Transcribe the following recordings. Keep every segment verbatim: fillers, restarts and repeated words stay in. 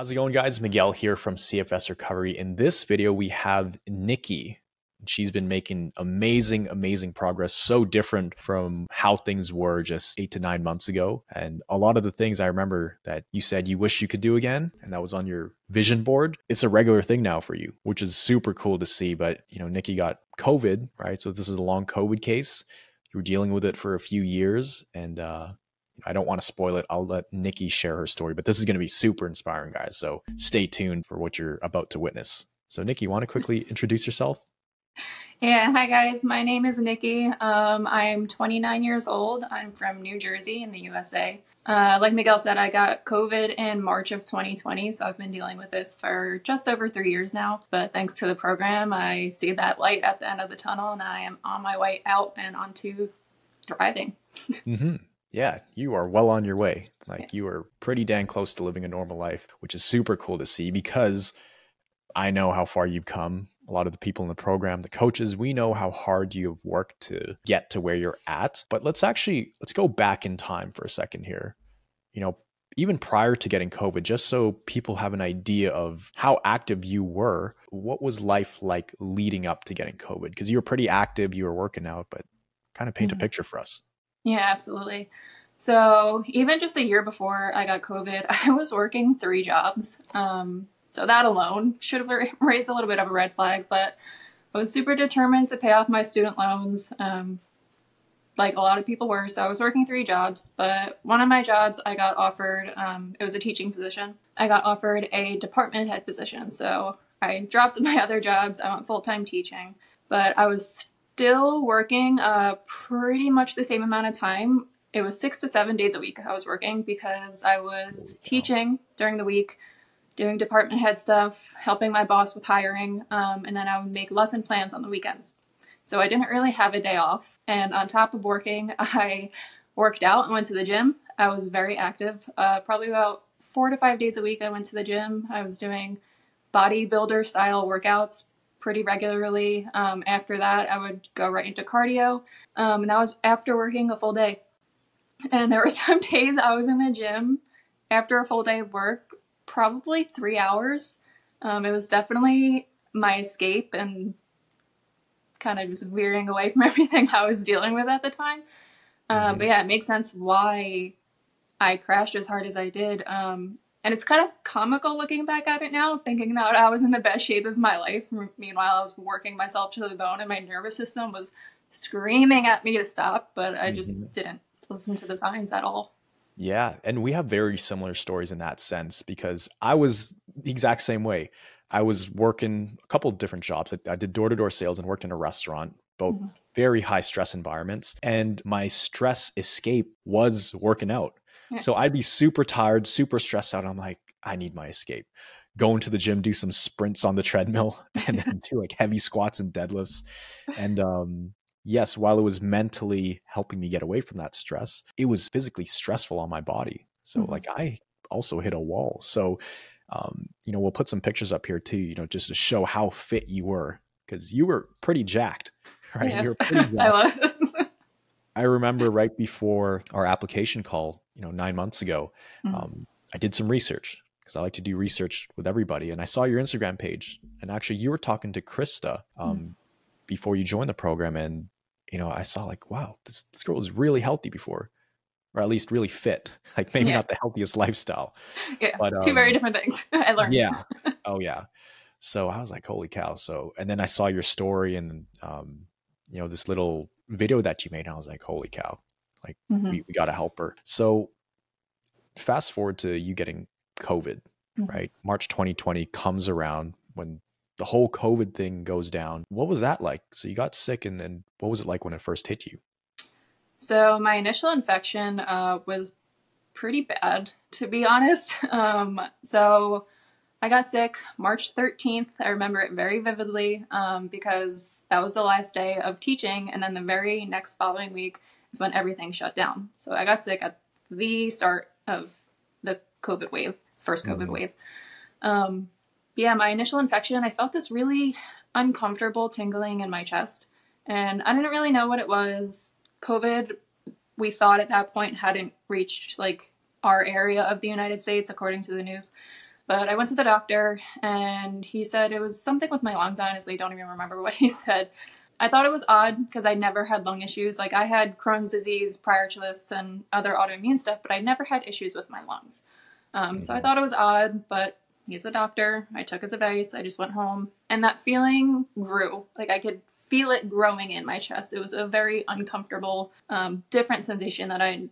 How's it going, guys? Miguel here from C F S Recovery. In this video, we have Nikki. She's been making amazing, amazing progress. So different from how things were just eight to nine months ago. And a lot of the things I remember that you said you wish you could do again, and that was on your vision board, it's a regular thing now for you, which is super cool to see. But, you know, Nikki got COVID, right? So this is a long COVID case. You were dealing with it for a few years, and uh, I don't want to spoil it. I'll let Nikki share her story, but this is going to be super inspiring, guys. So stay tuned for what you're about to witness. So Nikki, you want to quickly introduce yourself? Yeah. Hi, guys. My name is Nikki. Um, I'm twenty-nine years old. I'm from New Jersey in the U S A. Uh, like Miguel said, I got COVID in March of twenty twenty, so I've been dealing with this for just over three years now. But thanks to the program, I see that light at the end of the tunnel, and I am on my way out and onto thriving. Mm-hmm. Yeah, you are well on your way. Like, yeah. You are pretty dang close to living a normal life, which is super cool to see because I know how far you've come. A lot of the people in the program, the coaches, we know how hard you've worked to get to where you're at. But let's actually, let's go back in time for a second here. You know, even prior to getting COVID, just so people have an idea of how active you were, what was life like leading up to getting COVID? Because you were pretty active, you were working out, but kind of paint mm-hmm. a picture for us. Yeah, absolutely. So even just a year before I got COVID, I was working three jobs. Um, so that alone should have raised a little bit of a red flag, but I was super determined to pay off my student loans, um, like a lot of people were. So I was working three jobs, but one of my jobs I got offered, um, it was a teaching position. I got offered a department head position. So I dropped my other jobs. I went full-time teaching, but I was still working uh, pretty much the same amount of time. It was six to seven days a week I was working because I was teaching during the week, doing department head stuff, helping my boss with hiring, um, and then I would make lesson plans on the weekends. So I didn't really have a day off. And on top of working, I worked out and went to the gym. I was very active. Uh, probably about four to five days a week I went to the gym. I was doing bodybuilder style workouts pretty regularly. Um, after that, I would go right into cardio. Um, and that was after working a full day. And there were some days I was in the gym after a full day of work, probably three hours. Um, it was definitely my escape and kind of just veering away from everything I was dealing with at the time. Uh, but yeah, it makes sense why I crashed as hard as I did. Um, And it's kind of comical looking back at it now, thinking that I was in the best shape of my life. Meanwhile, I was working myself to the bone and my nervous system was screaming at me to stop, but I just mm-hmm. didn't listen to the signs at all. Yeah. And we have very similar stories in that sense because I was the exact same way. I was working a couple of different jobs. I, I did door-to-door sales and worked in a restaurant, both mm-hmm. very high stress environments. And my stress escape was working out. So I'd be super tired, super stressed out. I'm like, I need my escape. Go into the gym, do some sprints on the treadmill, and then do like heavy squats and deadlifts. And um, yes, while it was mentally helping me get away from that stress, it was physically stressful on my body. So mm-hmm. like I also hit a wall. So, um, you know, we'll put some pictures up here too, you know, just to show how fit you were because you were pretty jacked, right? Yeah. You were pretty jacked. I love this. I remember right before our application call, you know, nine months ago, mm-hmm. um, I did some research because I like to do research with everybody. And I saw your Instagram page and actually you were talking to Krista um, mm-hmm. before you joined the program. And, you know, I saw like, wow, this, this girl was really healthy before, or at least really fit, like maybe yeah. not the healthiest lifestyle. Yeah, but, two um, very different things I learned. Yeah. Oh yeah. So I was like, holy cow. So, and then I saw your story and, um, you know, this little video that you made and I was like, holy cow, like mm-hmm. we, we got to help her. So fast forward to you getting COVID, mm-hmm. right? March twenty twenty comes around when the whole COVID thing goes down. What was that like? So you got sick and then what was it like when it first hit you? So my initial infection uh, was pretty bad, to be honest. Um, so I got sick March thirteenth. I remember it very vividly um, because that was the last day of teaching. And then the very next following week is when everything shut down. So I got sick at the start of the COVID wave, first COVID mm-hmm. wave. Um, yeah, my initial infection, I felt this really uncomfortable tingling in my chest. And I didn't really know what it was. COVID, we thought at that point, hadn't reached like our area of the United States, according to the news. But I went to the doctor and he said it was something with my lungs. Honestly, don't even remember what he said. I thought it was odd because I never had lung issues. Like, I had Crohn's disease prior to this and other autoimmune stuff, but I never had issues with my lungs. Um, so I thought it was odd, but he's the doctor. I took his advice. I just went home, and that feeling grew. Like, I could feel it growing in my chest. It was a very uncomfortable, um, different sensation that I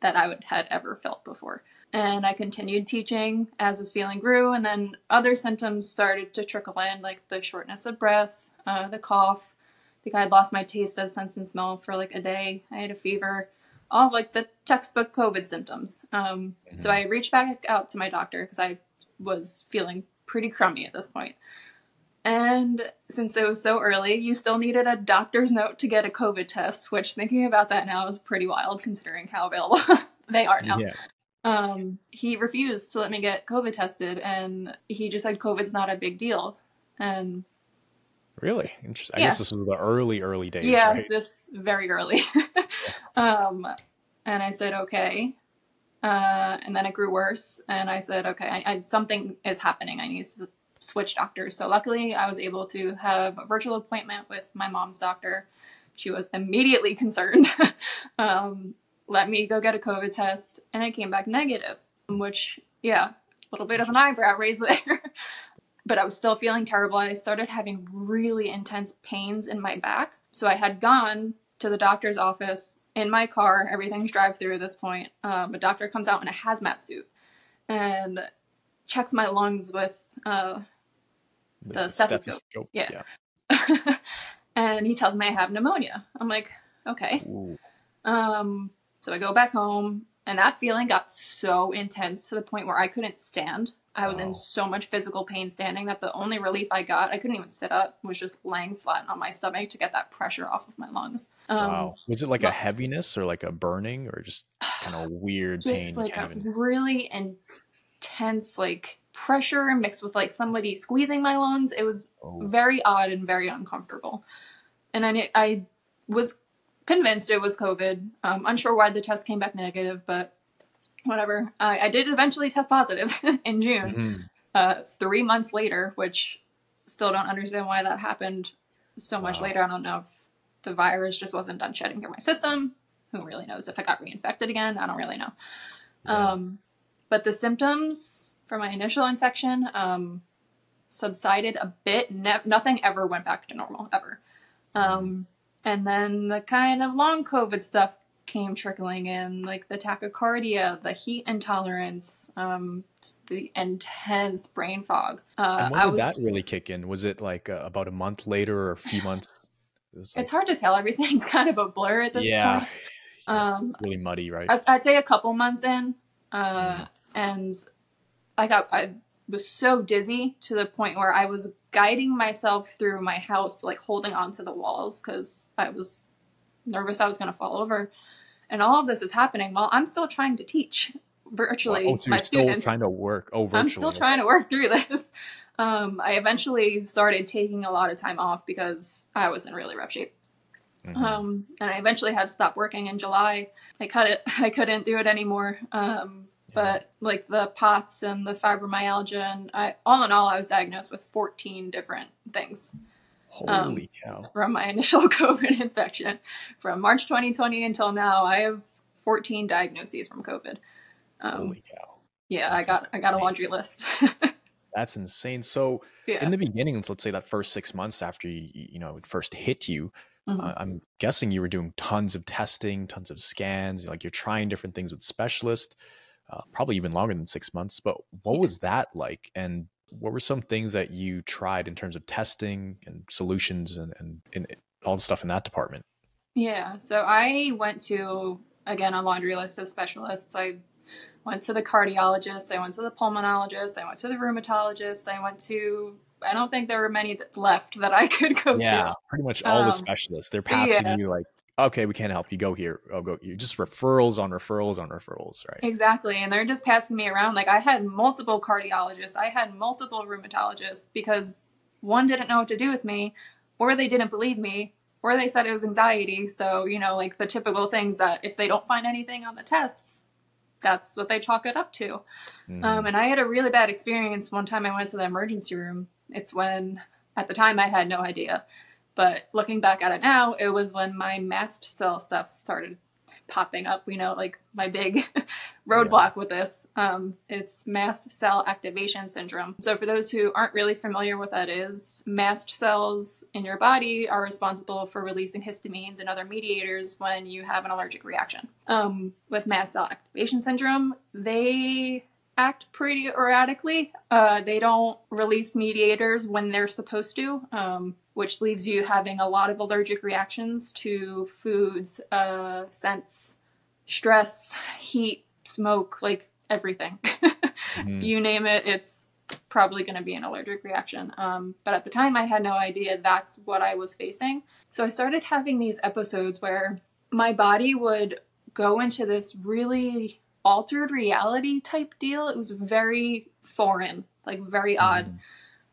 that I would had ever felt before. And I continued teaching as this feeling grew, and then other symptoms started to trickle in, like the shortness of breath, uh, the cough. I think I had lost my taste of sense and smell for like a day. I had a fever, all of like the textbook COVID symptoms. Um, so I reached back out to my doctor because I was feeling pretty crummy at this point. And since it was so early, you still needed a doctor's note to get a COVID test, which thinking about that now is pretty wild considering how available they are now. Yeah. Um, he refused to let me get COVID tested, and he just said COVID's not a big deal. And really interesting. Yeah. I guess this was the early, early days. Yeah, right? This very early. um, and I said, okay. Uh, and then it grew worse. And I said, okay, I, I, something is happening. I need to switch doctors. So luckily I was able to have a virtual appointment with my mom's doctor. She was immediately concerned. um, let me go get a COVID test, and I came back negative, which, yeah, a little bit of an eyebrow raise there. But I was still feeling terrible. I started having really intense pains in my back. So I had gone to the doctor's office in my car. Everything's drive-through at this point. Um, a doctor comes out in a hazmat suit and checks my lungs with uh, the, the stethoscope. stethoscope. Yeah. yeah. And he tells me I have pneumonia. I'm like, okay. Ooh. Um. So I go back home, and that feeling got so intense to the point where I couldn't stand. I was in so much physical pain standing that the only relief I got, I couldn't even sit up, was just laying flat on my stomach to get that pressure off of my lungs. Um, wow. Was it like but, a heaviness or like a burning or just kind of weird just pain? Just like a even... really intense like pressure mixed with like somebody squeezing my lungs. It was oh. very odd and very uncomfortable. And then it, I was convinced it was COVID. Um, unsure why the test came back negative, but whatever. I, I did eventually test positive in June, mm-hmm. uh, three months later, which still don't understand why that happened so much wow. later. I don't know if the virus just wasn't done shedding through my system. Who really knows if I got reinfected again? I don't really know. Yeah. Um, but the symptoms for my initial infection um, subsided a bit. Ne- nothing ever went back to normal, ever. Um, and then the kind of long COVID stuff came trickling in, like the tachycardia, the heat intolerance, um, the intense brain fog. Uh, and when I did was, that really kick in? Was it like uh, about a month later or a few months? It like, it's hard to tell. Everything's kind of a blur at this yeah. point. Yeah. Um, it's really muddy, right? I, I'd say a couple months in. Uh, mm. And I got, I was so dizzy to the point where I was guiding myself through my house, like holding onto the walls because I was nervous I was going to fall over. And all of this is happening while I'm still trying to teach virtually oh, so my still students. Trying to work oh, virtually. I'm still trying to work through this. Um, I eventually started taking a lot of time off because I was in really rough shape. Mm-hmm. Um, and I eventually had to stop working in July. I cut it. I couldn't do it anymore. Um, yeah. But like the POTS and the fibromyalgia, and I, all in all, I was diagnosed with fourteen different things. Holy cow. Um, from my initial COVID infection from March twenty twenty until now, I have fourteen diagnoses from COVID. Um, Holy cow. Yeah, That's I got insane. I got a laundry list. That's insane. So yeah. in the beginning, let's say that first six months after, you, you know, it first hit you, mm-hmm. uh, I'm guessing you were doing tons of testing, tons of scans, like you're trying different things with specialists, uh, probably even longer than six months. But what yeah. was that like? And what were some things that you tried in terms of testing and solutions and, and, and all the stuff in that department? Yeah. So I went to, again, a laundry list of specialists. I went to the cardiologist. I went to the pulmonologist. I went to the rheumatologist. I went to, I don't think there were many that left that I could go yeah, to. Yeah, pretty much all um, the specialists. They're passing yeah. you like, okay, we can't help you. Go here. I'll go. You just referrals on referrals on referrals, right? Exactly. And they're just passing me around. Like I had multiple cardiologists. I had multiple rheumatologists because one didn't know what to do with me, or they didn't believe me, or they said it was anxiety. So, you know, like the typical things that if they don't find anything on the tests, that's what they chalk it up to. Mm. Um, and I had a really bad experience one time I went to the emergency room. It's when, at the time, I had no idea. But looking back at it now, it was when my mast cell stuff started popping up, you know, like my big roadblock yeah. with this. Um, it's mast cell activation syndrome. So for those who aren't really familiar with that is, mast cells in your body are responsible for releasing histamines and other mediators when you have an allergic reaction. Um, with mast cell activation syndrome, they act pretty erratically. Uh, they don't release mediators when they're supposed to, um, which leaves you having a lot of allergic reactions to foods, uh, scents, stress, heat, smoke, like everything. Mm-hmm. You name it, it's probably going to be an allergic reaction. Um, but at the time, I had no idea that's what I was facing. So I started having these episodes where my body would go into this really altered reality type deal. It was very foreign, like very mm. odd.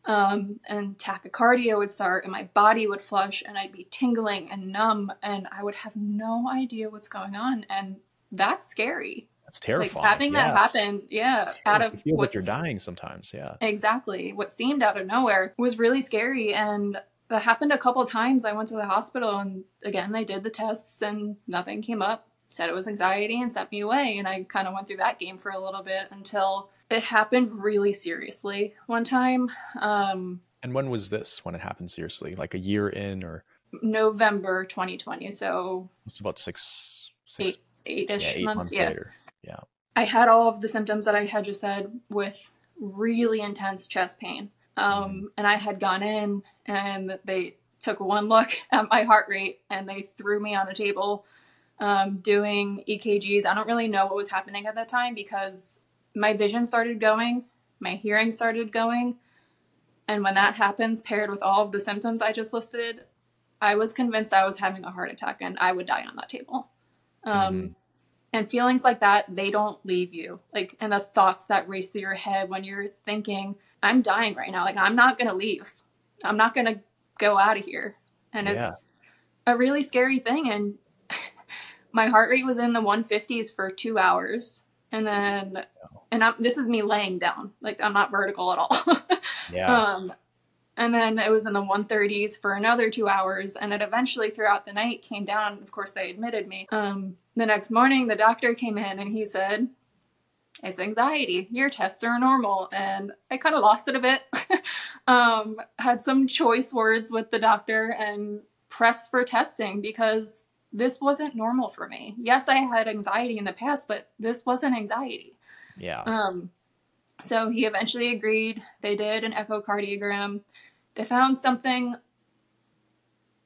Um, and tachycardia would start and my body would flush and I'd be tingling and numb and I would have no idea what's going on. And that's scary. That's terrifying. Like having yeah. that happen. Yeah. Out of what like you're dying sometimes. Yeah, exactly. What seemed out of nowhere was really scary. And that happened a couple of times. I went to the hospital and again, they did the tests and nothing came up. Said it was anxiety and sent me away. And I kind of went through that game for a little bit until it happened really seriously one time. Um, and when was this, when it happened seriously? Like a year in or? November twenty twenty. So it's about six, six, eight, eight-ish yeah, eight months, months yeah. later. Yeah. I had all of the symptoms that I had just said with really intense chest pain. Um, mm. And I had gone in and they took one look at my heart rate and they threw me on the table um, doing E K Gs. I don't really know what was happening at that time because my vision started going, my hearing started going, and when that happens, paired with all of the symptoms I just listed, I was convinced I was having a heart attack and I would die on that table. Um, mm-hmm. And feelings like that, they don't leave you. Like, and the thoughts that race through your head when you're thinking, I'm dying right now. Like, I'm not going to leave. I'm not going to go out of here. And yeah. it's a really scary thing. And my heart rate was in the one fifties for two hours. And then, and I'm, this is me laying down, like I'm not vertical at all. yeah. Um, and then it was in the one thirties for another two hours. And it eventually throughout the night came down. Of course, they admitted me. Um, the next morning, the doctor came in and he said, it's anxiety. Your tests are normal. And I kind of lost it a bit. um, had some choice words with the doctor and pressed for testing because this wasn't normal for me. Yes, I had anxiety in the past, but this wasn't anxiety. Yeah. Um, so he eventually agreed. They did an echocardiogram. They found something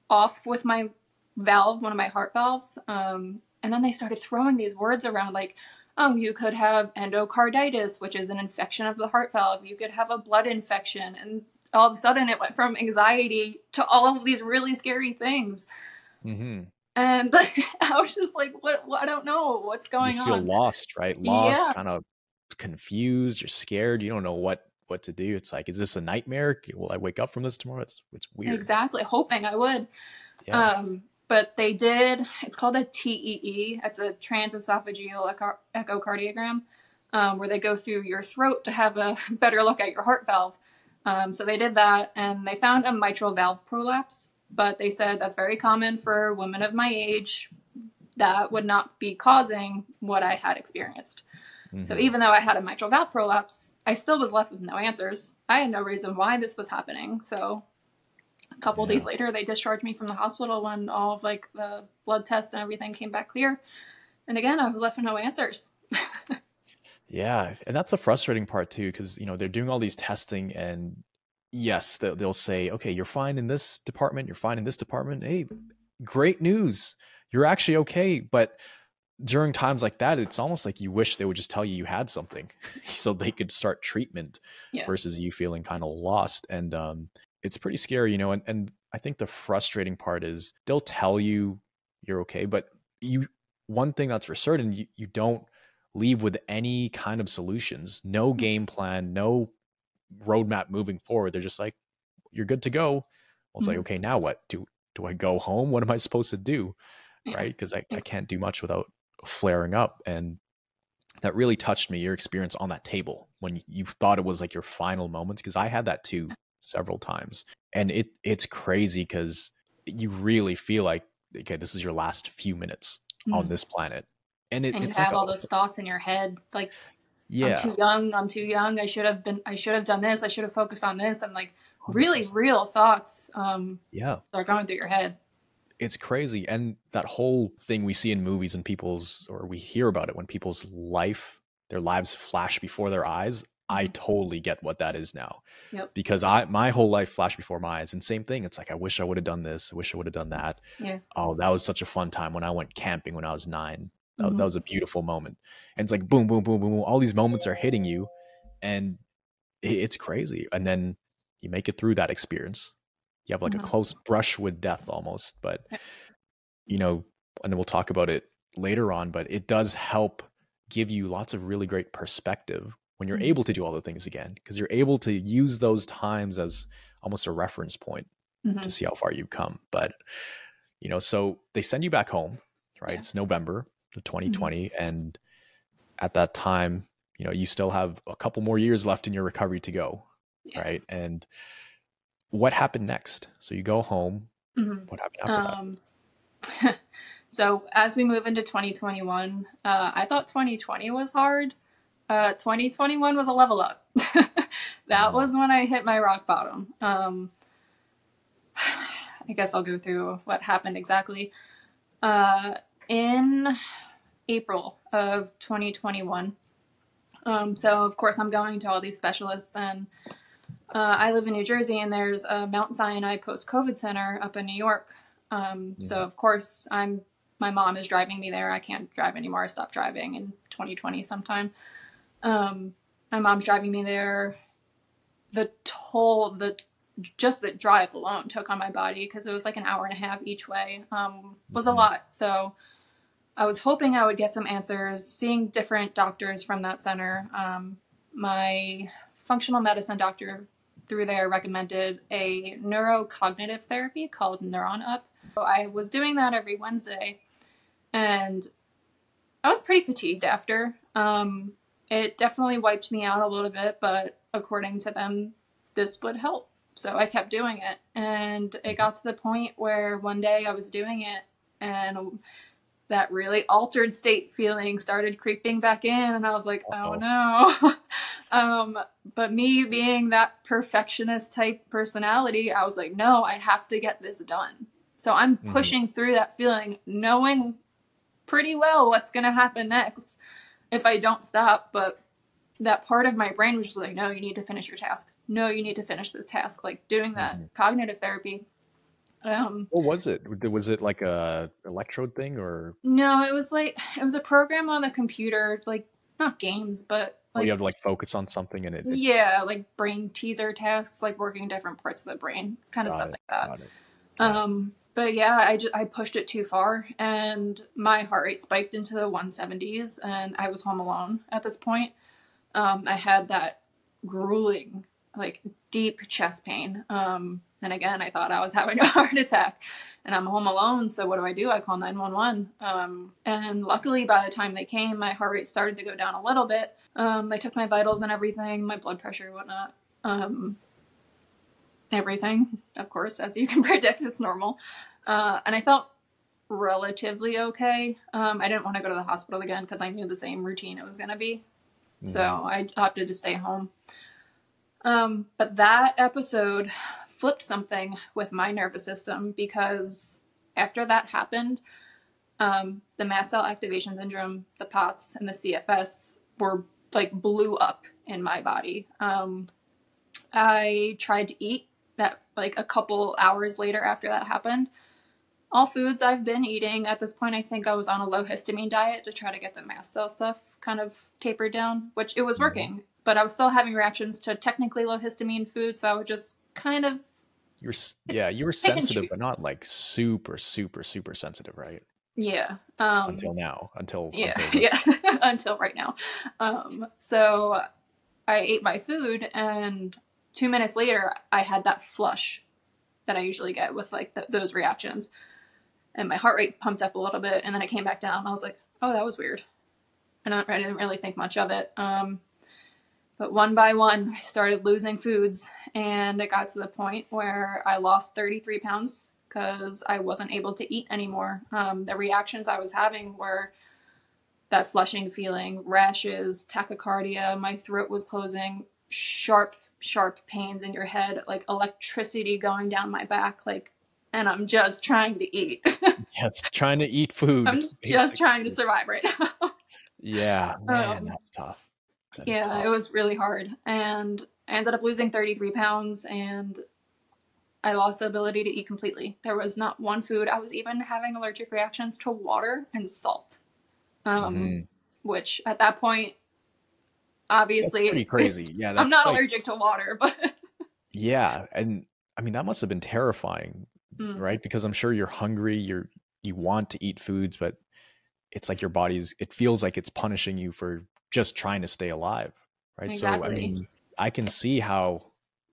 off with my valve, one of my heart valves. Um, and then they started throwing these words around like, oh, you could have endocarditis, which is an infection of the heart valve. You could have a blood infection. And all of a sudden it went from anxiety to all of these really scary things. Mm-hmm. And I was just like, what, what? I don't know what's going on. You just feel on. lost, right? Lost, yeah. kind of confused. You're scared. You don't know what, what to do. It's like, is this a nightmare? Will I wake up from this tomorrow? It's, it's weird. Exactly. Hoping I would. Yeah. Um, but they did, it's called a T E E. It's a transesophageal echocardiogram, um, where they go through your throat to have a better look at your heart valve. Um, so they did that and they found a mitral valve prolapse. But they said that's very common for women of my age. That would not be causing what I had experienced. Mm-hmm. So even though I had a mitral valve prolapse, I still was left with no answers. I had no reason why this was happening. So a couple yeah. days later, they discharged me from the hospital when all of like the blood tests and everything came back clear. And again, I was left with no answers. yeah. And that's the frustrating part too, because, you know, they're doing all these testing and yes, they'll say, okay, you're fine in this department. You're fine in this department. Hey, great news. You're actually okay. But during times like that, it's almost like you wish they would just tell you you had something so they could start treatment yeah. versus you feeling kind of lost. And um, it's pretty scary, you know, and, and I think the frustrating part is they'll tell you you're okay. But you, one thing that's for certain, you, you don't leave with any kind of solutions, no game plan, no roadmap moving forward. They're just like, you're good to go. I was mm-hmm. like, okay, now what? Do do I go home? What am I supposed to do? Yeah. Right? Because I, I can't do much without flaring up. And that really touched me, your experience on that table when you thought it was like your final moments. Cause I had that too several times, and it it's crazy because you really feel like, okay, this is your last few minutes mm-hmm. on this planet. And, it, and it's you have like all a, those thoughts in your head. Like, yeah, I'm too young. I'm too young. I should have been, I should have done this. I should have focused on this. And like really real thoughts. Um, yeah. Start going through your head. It's crazy. And that whole thing we see in movies and people's, or we hear about it when people's life, their lives flash before their eyes. I totally get what that is now. Yep. Because I, my whole life flashed before my eyes, and same thing. It's like, I wish I would have done this. I wish I would have done that. Yeah. Oh, that was such a fun time when I went camping when I was nine. That, mm-hmm. that was a beautiful moment. And it's like, boom, boom, boom, boom, boom. All these moments are hitting you, and it, it's crazy. And then you make it through that experience. You have like mm-hmm. a close brush with death almost, but you know, and we'll talk about it later on, but it does help give you lots of really great perspective when you're able to do all the things again, because you're able to use those times as almost a reference point mm-hmm. to see how far you've come. But, you know, so they send you back home, right? Yeah. It's November of twenty twenty. Mm-hmm. And at that time, you know, you still have a couple more years left in your recovery to go, yeah. right? And what happened next? So you go home, mm-hmm. what happened after um, that? So as we move into twenty twenty-one, uh, I thought twenty twenty was hard. Uh, twenty twenty-one was a level up. That was when I hit my rock bottom. Um, I guess I'll go through what happened exactly. Uh, in April of twenty twenty-one. Um, so of course I'm going to all these specialists, and uh, I live in New Jersey, and there's a Mount Sinai post-COVID center up in New York. Um, yeah. So of course I'm, my mom is driving me there. I can't drive anymore. I stopped driving in twenty twenty sometime. Um, my mom's driving me there. The toll, the, just the drive alone took on my body, cause it was like an hour and a half each way, um, was a lot. So I was hoping I would get some answers, seeing different doctors from that center. Um, my functional medicine doctor through there recommended a neurocognitive therapy called NeuronUp. So I was doing that every Wednesday, and I was pretty fatigued after. Um, It definitely wiped me out a little bit, but according to them, this would help. So I kept doing it. And it got to the point where one day I was doing it, and that really altered state feeling started creeping back in. And I was like, oh no. um, but me being that perfectionist type personality, I was like, no, I have to get this done. So I'm pushing mm-hmm. through that feeling, knowing pretty well what's going to happen next if I don't stop. But that part of my brain was just like, no, you need to finish your task. No, you need to finish this task. Like doing that mm-hmm. cognitive therapy. Um, what was it? Was it like a electrode thing or? No, it was like, it was a program on the computer, like not games, but like, oh, you have to like focus on something and it, it. Yeah. Like brain teaser tasks, like working different parts of the brain, kind of got stuff it, like that. Got it. Got um, But yeah, I just, I pushed it too far, and my heart rate spiked into the one seventies, and I was home alone at this point. Um, I had that grueling, like deep chest pain. Um, and again, I thought I was having a heart attack, and I'm home alone. So what do I do? I call nine one one. Um, and luckily by the time they came, my heart rate started to go down a little bit. Um, they took my vitals and everything, my blood pressure and whatnot. Um, everything, of course, as you can predict, it's normal. Uh, and I felt relatively okay. Um, I didn't want to go to the hospital again because I knew the same routine it was going to be. Mm-hmm. So I opted to stay home. Um, but that episode flipped something with my nervous system, because after that happened, um, the mast cell activation syndrome, the P O T S, and the C F S were like blew up in my body. Um, I tried to eat that like a couple hours later after that happened. All foods I've been eating at this point, I think I was on a low histamine diet to try to get the mast cell stuff kind of tapered down, which it was working, but I was still having reactions to technically low histamine food. So I would just kind of, you're yeah, you were sensitive, but not like super, super, super sensitive, right? Yeah. Um, until now, until, yeah, until yeah, until right now. Um, so I ate my food, and two minutes later, I had that flush that I usually get with like the, those reactions, and my heart rate pumped up a little bit, and then it came back down. I was like, oh, that was weird. and I didn't really think much of it. Um, but one by one, I started losing foods, and it got to the point where I lost thirty-three pounds because I wasn't able to eat anymore. Um, the reactions I was having were that flushing feeling, rashes, tachycardia, my throat was closing, sharp, sharp pains in your head, like electricity going down my back, like, and I'm just trying to eat. Yes, trying to eat food. I'm basically just trying to survive right now. Yeah, man, um, that's tough. That yeah, tough. It was really hard. And I ended up losing thirty-three pounds, and I lost the ability to eat completely. There was not one food. I was even having allergic reactions to water and salt. Um, mm-hmm. Which at that point, obviously, that's pretty crazy. Yeah, that's I'm not like, allergic to water, but yeah, and I mean that must have been terrifying, mm. right? Because I'm sure you're hungry, you're you want to eat foods, but it's like your body's it feels like it's punishing you for just trying to stay alive, right? Exactly. So I mean, I can see how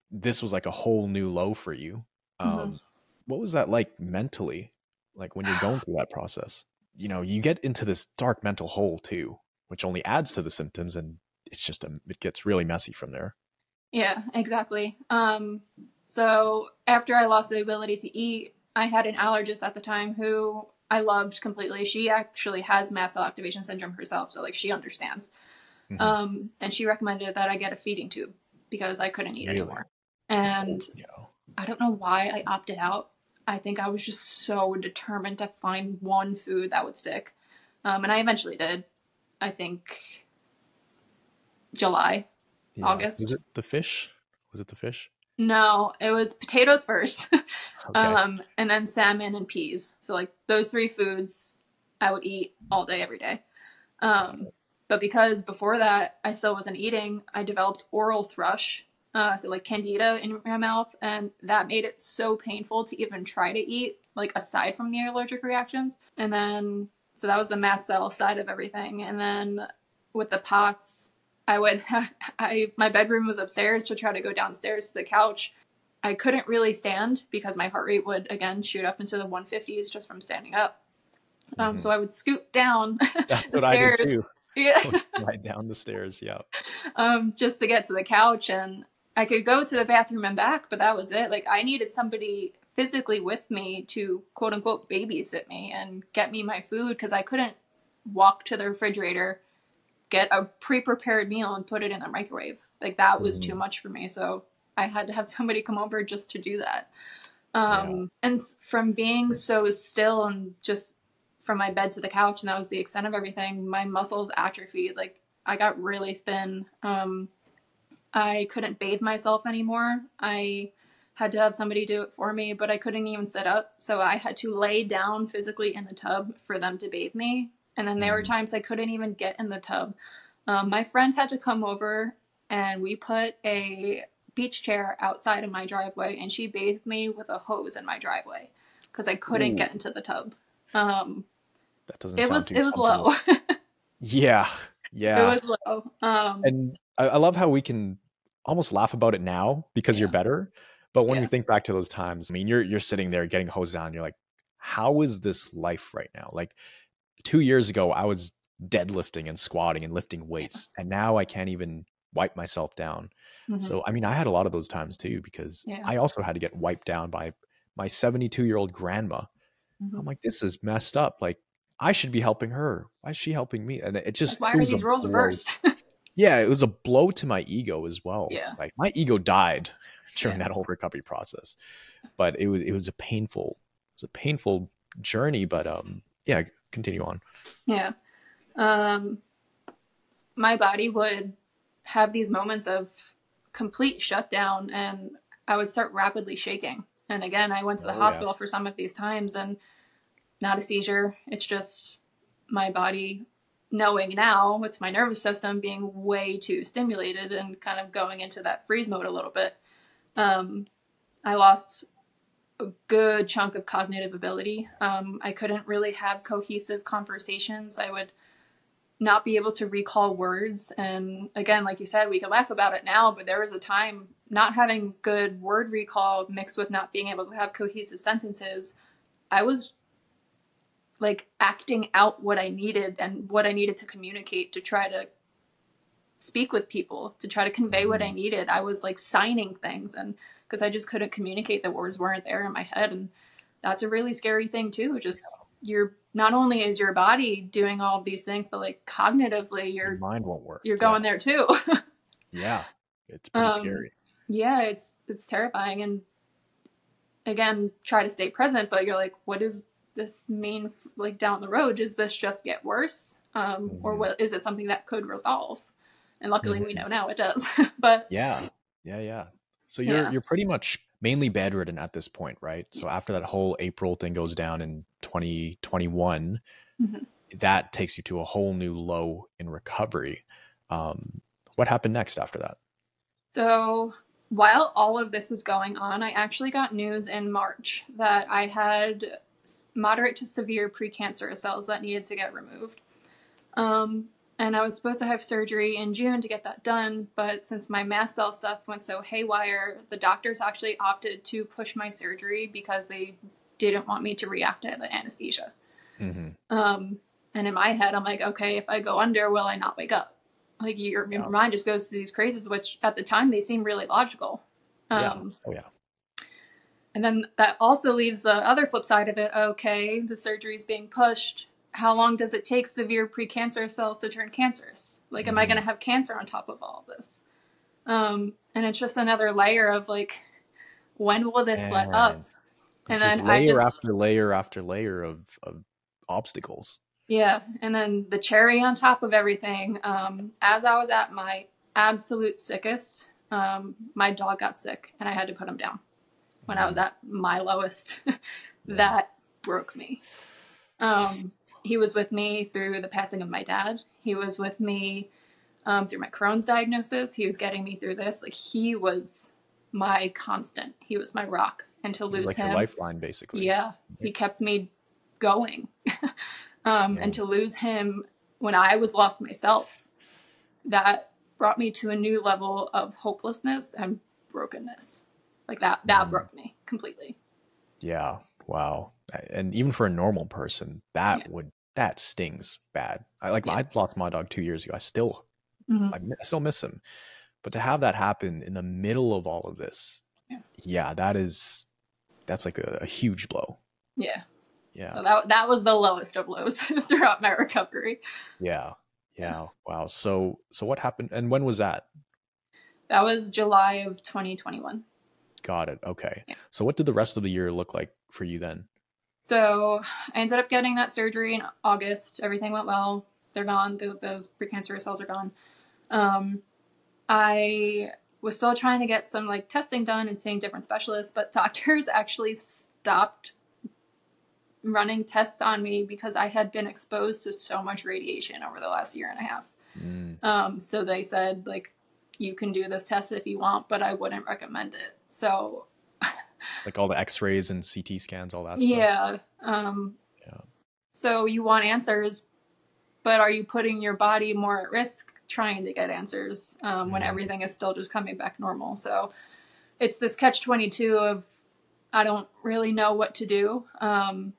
this was like a whole new low for you. Um, mm-hmm. What was that like mentally, like when you're going through that process? You know, you get into this dark mental hole too, which only adds to the symptoms, and it's just, a, it gets really messy from there. Yeah, exactly. Um, so after I lost the ability to eat, I had an allergist at the time who I loved completely. She actually has mast cell activation syndrome herself. So like she understands. Mm-hmm. Um, and she recommended that I get a feeding tube because I couldn't eat really? anymore. And no. I don't know why I opted out. I think I was just so determined to find one food that would stick. Um, and I eventually did, I think July, yeah. August. Was it the fish? Was it the fish? No, it was potatoes first. Okay. um, and then salmon and peas. So like those three foods I would eat all day, every day. Um, but because before that I still wasn't eating, I developed oral thrush. Uh, so like candida in my mouth, and that made it so painful to even try to eat, like aside from the allergic reactions. And then, so that was the mast cell side of everything. And then with the P O T S, I would, I, my bedroom was upstairs to try to go downstairs to the couch. I couldn't really stand because my heart rate would again shoot up into the one fifties just from standing up. Um, mm-hmm. So I would scoot down That's the what stairs. I did too. Yeah. Right down the stairs. Yeah. Um, just to get to the couch, and I could go to the bathroom and back, but that was it. Like I needed somebody physically with me to quote unquote babysit me and get me my food, because I couldn't walk to the refrigerator, get a pre-prepared meal and put it in the microwave. Like that was mm. too much for me. So I had to have somebody come over just to do that. Um, yeah. And from being so still and just from my bed to the couch, and that was the extent of everything, my muscles atrophied. Like I got really thin. Um, I couldn't bathe myself anymore. I had to have somebody do it for me, but I couldn't even sit up. So I had to lay down physically in the tub for them to bathe me. And then there were times I couldn't even get in the tub. Um, my friend had to come over, and we put a beach chair outside in my driveway, and she bathed me with a hose in my driveway because I couldn't Ooh. get into the tub. Um, that doesn't it sound was, too It was low. Yeah. Yeah. It was low. Um, and I love how we can almost laugh about it now because yeah. you're better. But when yeah. we think back to those times, I mean, you're, you're sitting there getting hosed down. You're like, how is this life right now? Like two years ago, I was deadlifting and squatting and lifting weights. Yeah. And now I can't even wipe myself down. Mm-hmm. So, I mean, I had a lot of those times too, because yeah. I also had to get wiped down by my seventy-two year old grandma. Mm-hmm. I'm like, this is messed up. Like I should be helping her. Why is she helping me? And it just, like, why are these roles reversed? Yeah, it was a blow to my ego as well. Yeah. Like my ego died during yeah. that whole recovery process, but it was it was a painful, it was a painful journey. But um, yeah, continue on. Yeah, um, my body would have these moments of complete shutdown, and I would start rapidly shaking. And again, I went to the oh, hospital yeah. for some of these times, and not a seizure. It's just my body. Knowing now it's my nervous system being way too stimulated and kind of going into that freeze mode a little bit. Um, I lost a good chunk of cognitive ability. Um, I couldn't really have cohesive conversations. I would not be able to recall words. And again, like you said, we can laugh about it now, but there was a time not having good word recall mixed with not being able to have cohesive sentences. I was like acting out what I needed and what I needed to communicate to try to speak with people, to try to convey what I needed. I was like signing things, and because I just couldn't communicate, the words weren't there in my head. And that's a really scary thing too. Just you're not only is your body doing all of these things, but like cognitively your, your mind won't work. You're going yeah. there too. Yeah. It's pretty um, scary. Yeah. It's, it's terrifying. And again, try to stay present, but you're like, what does this mean? Like down the road, does this just get worse? Um, mm-hmm. Or what, is it something that could resolve? And luckily mm-hmm. we know now it does, but yeah, yeah, yeah. So you're, yeah. you're pretty much mainly bedridden at this point, right? So after that whole April thing goes down in twenty twenty-one, mm-hmm. that takes you to a whole new low in recovery. Um, what happened next after that? So while all of this is going on, I actually got news in March that I had moderate to severe precancerous cells that needed to get removed. Um, And I was supposed to have surgery in June to get that done, but since my mast cell stuff went so haywire, the doctors actually opted to push my surgery because they didn't want me to react to the anesthesia. Mm-hmm. Um, and in my head, I'm like, okay, if I go under, will I not wake up? Like your, your yeah. mind just goes to these crazes, which at the time they seem really logical. Um, yeah. Oh yeah. And then that also leaves the other flip side of it. Okay, the surgery's being pushed. How long does it take severe precancerous cells to turn cancerous? Like, mm-hmm. am I going to have cancer on top of all of this? Um, and it's just another layer of like, when will this and let up? And then layer I just, after layer after layer of, of obstacles. Yeah. And then the cherry on top of everything. Um, as I was at my absolute sickest, um, my dog got sick and I had to put him down when mm-hmm. I was at my lowest. That yeah. broke me. Um, He was with me through the passing of my dad. He was with me um, through my Crohn's diagnosis. He was getting me through this. Like he was my constant. He was my rock. And to lose like him, like a lifeline, basically. Yeah, he kept me going. um, yeah. And to lose him when I was lost myself, that brought me to a new level of hopelessness and brokenness. Like that. That mm. broke me completely. Yeah. Wow. And even for a normal person, that yeah. would. That stings bad. I like, yeah. I lost my dog two years ago. I still, mm-hmm. I, I still miss him, but to have that happen in the middle of all of this, yeah, yeah that is, that's like a, a huge blow. Yeah. Yeah. So that, that was the lowest of lows throughout my recovery. Yeah. Yeah. Wow. So, so what happened and when was that? That was July of twenty twenty-one. Got it. Okay. Yeah. So what did the rest of the year look like for you then? So I ended up getting that surgery in August. Everything went well. They're gone. Th those precancerous cells are gone. Um, I was still trying to get some like testing done and seeing different specialists, but doctors actually stopped running tests on me because I had been exposed to so much radiation over the last year and a half. Mm. Um, so they said like, you can do this test if you want, but I wouldn't recommend it. So like all the x-rays and C T scans, all that stuff. Yeah. Um, yeah. So you want answers, but are you putting your body more at risk trying to get answers um, when mm. everything is still just coming back normal? So it's this catch twenty-two of I don't really know what to do. Um,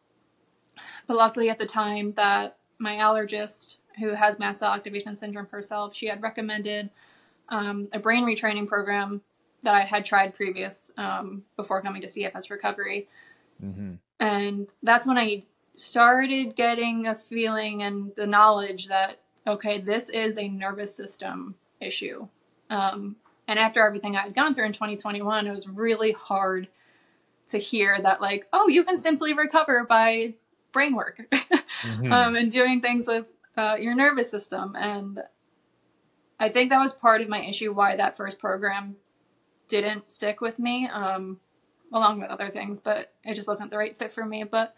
but luckily at the time that my allergist, who has mast cell activation syndrome herself, she had recommended um, a brain retraining program that I had tried previous um, before coming to C F S Recovery. Mm-hmm. And that's when I started getting a feeling and the knowledge that, okay, this is a nervous system issue. Um, and after everything I had gone through in twenty twenty-one, it was really hard to hear that like, oh, you can simply recover by brain work mm-hmm. um, and doing things with uh, your nervous system. And I think that was part of my issue, why that first program didn't stick with me, um, along with other things, but it just wasn't the right fit for me. But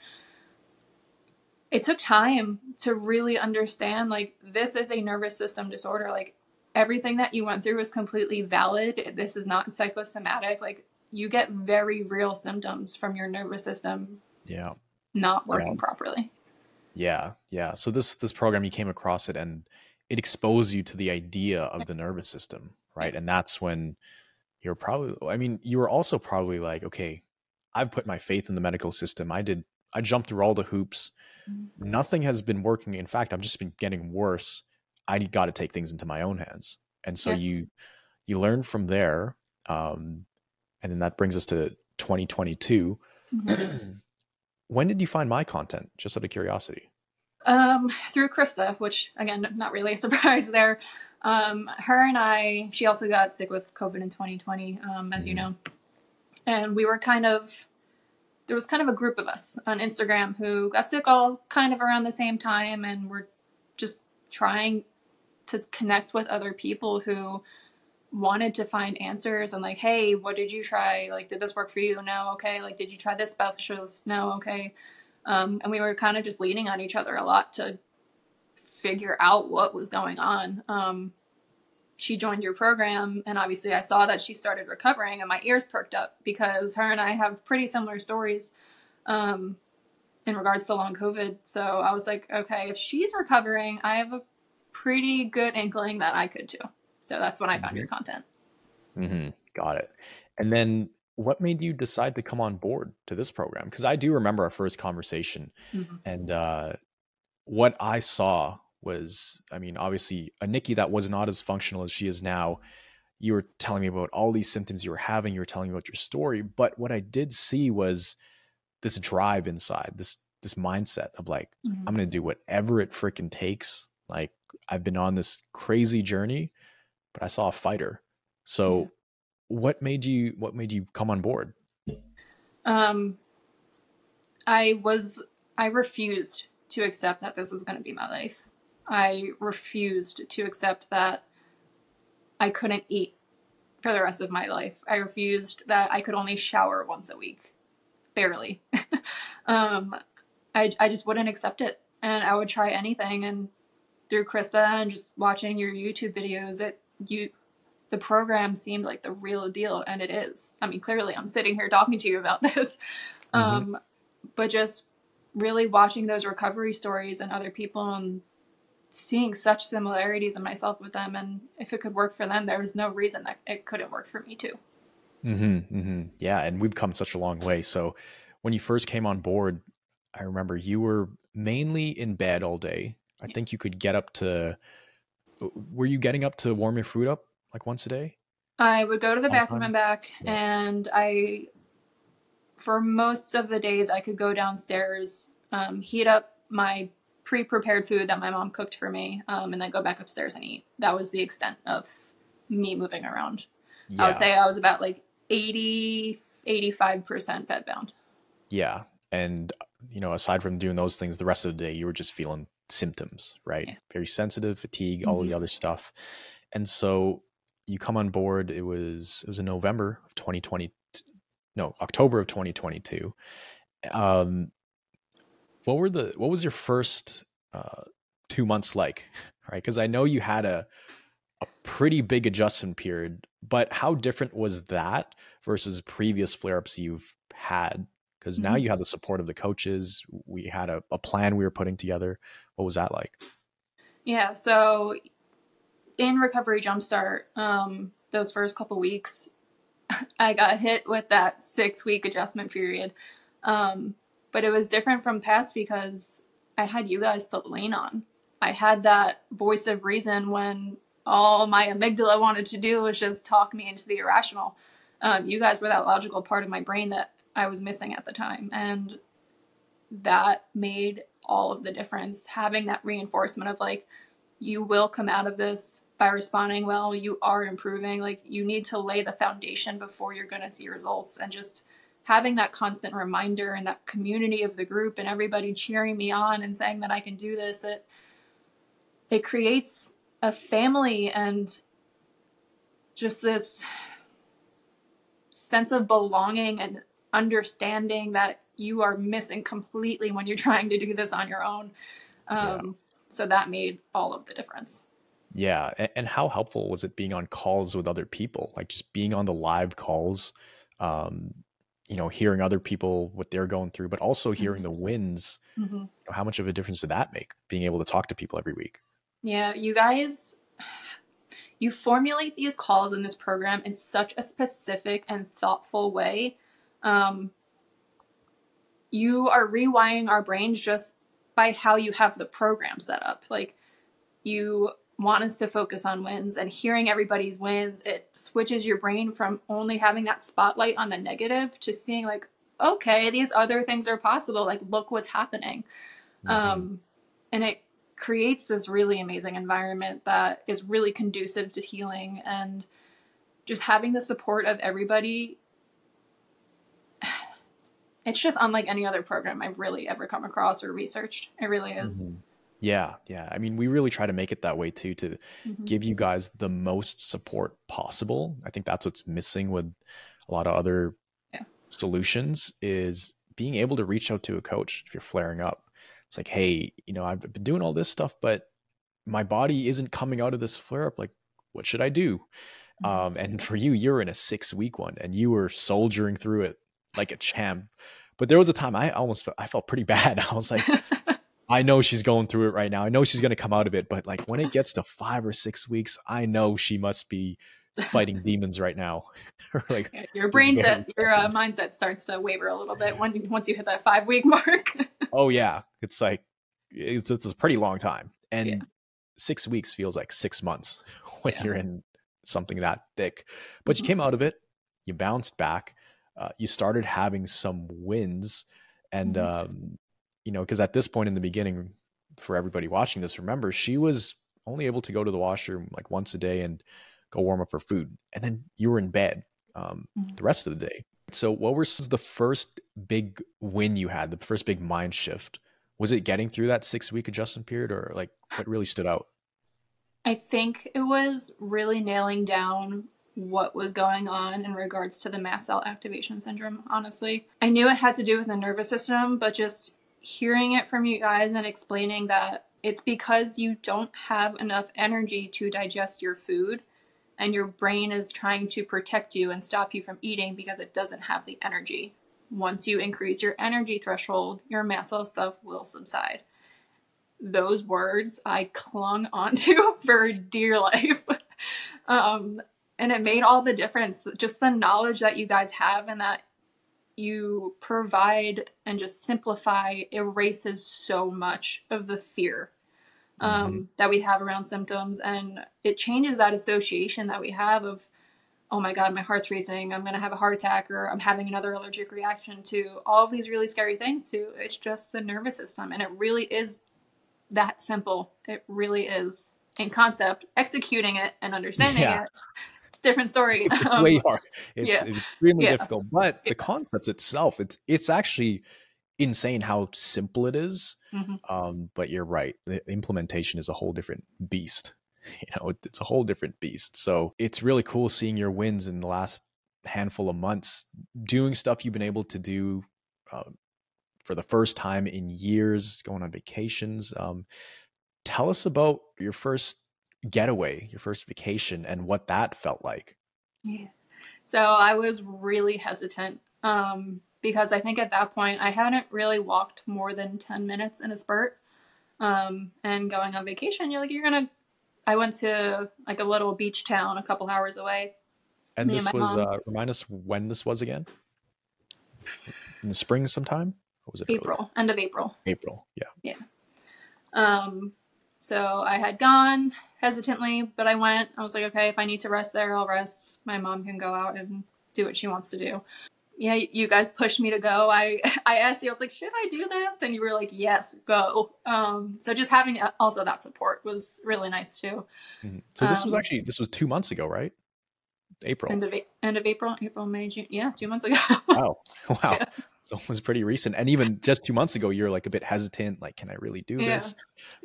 it took time to really understand, like, this is a nervous system disorder. Like, everything that you went through is completely valid. This is not psychosomatic. Like, you get very real symptoms from your nervous system yeah. not working yeah. properly. Yeah, yeah. So this, this program, you came across it, and it exposed you to the idea of the nervous system, right? And that's when... You're probably, I mean, you were also probably like, okay, I've put my faith in the medical system. I did I jumped through all the hoops. Mm-hmm. Nothing has been working. In fact, I've just been getting worse. I got to take things into my own hands. And so yeah. you, you learn from there. Um, and then that brings us to twenty twenty-two. Mm-hmm. When did you find my content? Just out of curiosity. Um, through Krista, which again, not really a surprise there. Um, her and I, she also got sick with COVID in twenty twenty, um, as mm-hmm. you know, and we were kind of, there was kind of a group of us on Instagram who got sick all kind of around the same time. And we're just trying to connect with other people who wanted to find answers and like, hey, what did you try? Like, did this work for you? No. Okay. Like, did you try this specialist? No. Okay. Um, and we were kind of just leaning on each other a lot to figure out what was going on. Um, she joined your program, and obviously I saw that she started recovering and my ears perked up because her and I have pretty similar stories um, in regards to long COVID. So I was like, okay, if she's recovering, I have a pretty good inkling that I could too. So that's when I found mm-hmm. your content. Mm-hmm. Got it. And then what made you decide to come on board to this program? Because I do remember our first conversation mm-hmm. and uh, what I saw was, I mean, obviously a Nikki that was not as functional as she is now. You were telling me about all these symptoms you were having. You were telling me about your story. But what I did see was this drive inside, this this mindset of like, mm-hmm. I'm going to do whatever it freaking takes. Like, I've been on this crazy journey, but I saw a fighter. So yeah. what made you, what made you come on board? Um, I was, I refused to accept that this was going to be my life. I refused to accept that I couldn't eat for the rest of my life. I refused that I could only shower once a week, barely. um, I, I just wouldn't accept it. And I would try anything. And through Krista and just watching your YouTube videos, it, you, the program seemed like the real deal. And it is. I mean, clearly I'm sitting here talking to you about this, mm-hmm. um, but just really watching those recovery stories and other people and seeing such similarities in myself with them. And if it could work for them, there was no reason that it couldn't work for me too. Mm-hmm, mm-hmm. Yeah. And we've come such a long way. So when you first came on board, I remember you were mainly in bed all day. I yeah. think you could get up to, were you getting up to warm your food up like once a day? I would go to the Sometime. bathroom and back yeah. and I, for most of the days I could go downstairs, um, heat up my pre-prepared food that my mom cooked for me, um, and then go back upstairs and eat. That was the extent of me moving around. Yeah. I would say I was about like eighty, eighty-five percent bedbound. Yeah. And, you know, aside from doing those things, the rest of the day, you were just feeling symptoms, right? Yeah. Very sensitive, fatigue, all mm-hmm. the other stuff. And so you come on board, it was, it was in November of twenty twenty, no, October of twenty twenty-two. Um, what were the, what was your first, uh, two months like, right? Cause I know you had a, a pretty big adjustment period, but how different was that versus previous flare-ups you've had? Cause mm-hmm. now you have the support of the coaches. We had a, a plan we were putting together. What was that like? Yeah. So in Recovery Jumpstart, um, those first couple weeks, I got hit with that six week adjustment period. Um, But it was different from past because I had you guys to lean on. I had that voice of reason when all my amygdala wanted to do was just talk me into the irrational. Um, you guys were that logical part of my brain that I was missing at the time. And that made all of the difference. Having that reinforcement of like, you will come out of this by responding well, you are improving. Like, you need to lay the foundation before you're going to see results. And just having that constant reminder and that community of the group and everybody cheering me on and saying that I can do this, it, it creates a family and just this sense of belonging and understanding that you are missing completely when you're trying to do this on your own. Um, yeah. So that made all of the difference. Yeah. And, and how helpful was it being on calls with other people? Like, just being on the live calls, um, you know, hearing other people, what they're going through, but also hearing the wins, mm-hmm. you know, how much of a difference did that make, being able to talk to people every week? Yeah, you guys, you formulate these calls in this program in such a specific and thoughtful way. Um, you are rewiring our brains just by how you have the program set up. Like, you want us to focus on wins, and hearing everybody's wins, it switches your brain from only having that spotlight on the negative to seeing like, okay, these other things are possible. Like, look what's happening. Mm-hmm. Um, and it creates this really amazing environment that is really conducive to healing, and just having the support of everybody. It's just unlike any other program I've really ever come across or researched. It really is. Mm-hmm. Yeah. Yeah. I mean, we really try to make it that way too, to mm-hmm. give you guys the most support possible. I think that's what's missing with a lot of other yeah. solutions, is being able to reach out to a coach if you're flaring up. It's like, hey, you know, I've been doing all this stuff, but my body isn't coming out of this flare up. Like, what should I do? Um, and for you, you're in a six week one and you were soldiering through it like a champ. But there was a time I almost, I felt pretty bad. I was like, I know she's going through it right now. I know she's going to come out of it. But like, when it gets to five or six weeks, I know she must be fighting demons right now. Like, yeah, your brain set, your uh, mindset starts to waver a little bit when once you hit that five week mark. Oh yeah. It's like, it's, it's a pretty long time. And yeah. six weeks feels like six months when yeah. you're in something that thick, but you came out of it, you bounced back, uh, you started having some wins. And, mm-hmm. um, you know, cause at this point in the beginning, for everybody watching this, remember, she was only able to go to the washroom like once a day and go warm up her food. And then you were in bed, um, mm-hmm. the rest of the day. So what was the first big win you had, the first big mind shift? Was it getting through that six week adjustment period, or like what really stood out? I think it was really nailing down what was going on in regards to the mast cell activation syndrome, honestly. I knew it had to do with the nervous system, but just hearing it from you guys and explaining that it's because you don't have enough energy to digest your food, and your brain is trying to protect you and stop you from eating because it doesn't have the energy. Once you increase your energy threshold, your mast cell stuff will subside. Those words I clung onto for dear life. Um, and it made all the difference. Just the knowledge that you guys have and that you provide and just simplify erases so much of the fear um, mm-hmm. that we have around symptoms. And it changes that association that we have of, oh my God, my heart's racing, I'm going to have a heart attack, or I'm having another allergic reaction to all of these really scary things too. It's just the nervous system. And it really is that simple. It really is in concept. Executing it and understanding yeah. it, different story. It's um, way hard. It's, yeah. it's extremely yeah. difficult, but yeah. the concept itself, it's, it's actually insane how simple it is. Mm-hmm. Um, but you're right. The implementation is a whole different beast. You know, it, it's a whole different beast. So it's really cool seeing your wins in the last handful of months, doing stuff you've been able to do, um, for the first time in years, going on vacations. Um, tell us about your first getaway, your first vacation, and what that felt like. Yeah. So I was really hesitant um, because I think at that point I hadn't really walked more than ten minutes in a spurt. Um, and going on vacation, you're like, you're going to, I went to like a little beach town a couple hours away. And this and was, uh, remind us when this was again? In the spring sometime? Was it April, early? End of April. April, yeah. Yeah. Um, so I had gone hesitantly, but I went. I was like, okay, if I need to rest there, I'll rest. My mom can go out and do what she wants to do. Yeah, you guys pushed me to go. I, I asked you, I was like, should I do this? And you were like, yes, go. Um, so just having also that support was really nice too. Mm-hmm. So this um, was actually, this was two months ago, right? April. End of, end of April, April, May, June. Yeah, two months ago. Wow. Wow. Yeah. So it was pretty recent. And even just two months ago, you're like a bit hesitant, like, can I really do yeah. this?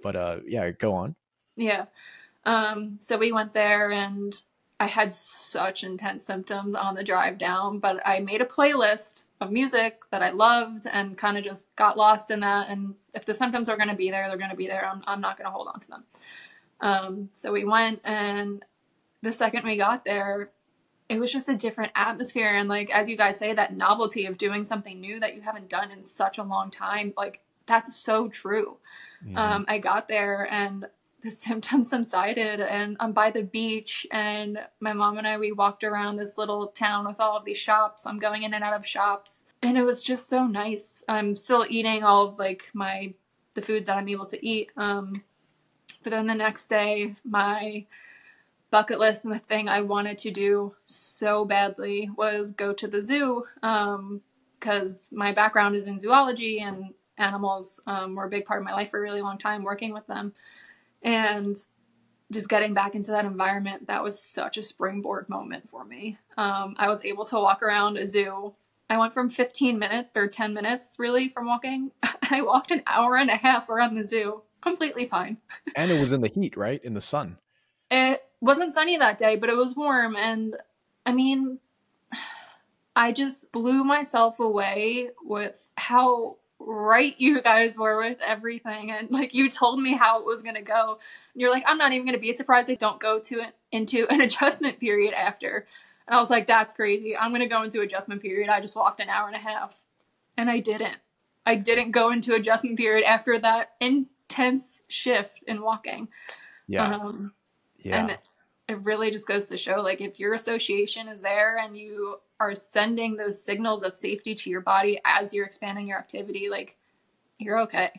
But uh, yeah, go on. Yeah. Um, so we went there and I had such intense symptoms on the drive down, but I made a playlist of music that I loved and kind of just got lost in that. And if the symptoms are going to be there, they're going to be there. I'm, I'm not going to hold on to them. Um, so we went, and the second we got there, it was just a different atmosphere. And like, as you guys say, that novelty of doing something new that you haven't done in such a long time, like that's so true. Yeah. Um, I got there and the symptoms subsided, and I'm by the beach, and my mom and I, we walked around this little town with all of these shops. I'm going in and out of shops, and it was just so nice. I'm still eating all of like my, the foods that I'm able to eat. Um, but then the next day, my bucket list and the thing I wanted to do so badly was go to the zoo, um, because my background is in zoology, and animals um, were a big part of my life for a really long time, working with them. And just getting back into that environment, that was such a springboard moment for me. Um, I was able to walk around a zoo. I went from fifteen minutes or ten minutes really from walking. I walked an hour and a half around the zoo, completely fine. And it was in the heat, right? In the sun. It wasn't sunny that day, but it was warm. And I mean, I just blew myself away with how right you guys were with everything. And like, you told me how it was going to go. And you're like, I'm not even going to be surprised if I don't go to an, into an adjustment period after. And I was like, that's crazy. I'm going to go into adjustment period. I just walked an hour and a half. And I didn't. I didn't go into adjustment period after that intense shift in walking. Yeah. Um, yeah. And it, it really just goes to show, like, if your association is there and you are sending those signals of safety to your body as you're expanding your activity, like, you're okay.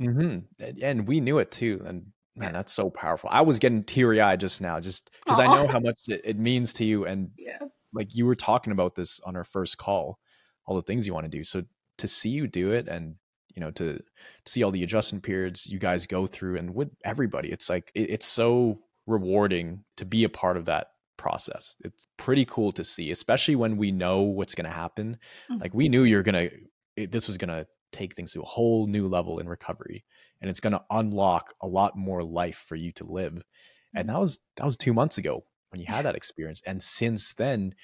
Mm-hmm. And we knew it too. And man, that's so powerful. I was getting teary eyed just now, just because I know how much it, it means to you. And yeah, like you were talking about this on our first call, all the things you want to do. So to see you do it, and you know, to, to see all the adjustment periods you guys go through, and with everybody, it's like, it, it's so rewarding to be a part of that process. It's pretty cool to see, especially when we know what's going to happen. Mm-hmm. Like, we knew you're going to, this was going to take things to a whole new level in recovery, and it's going to unlock a lot more life for you to live. Mm-hmm. And that was, that was two months ago when you had that experience. And since then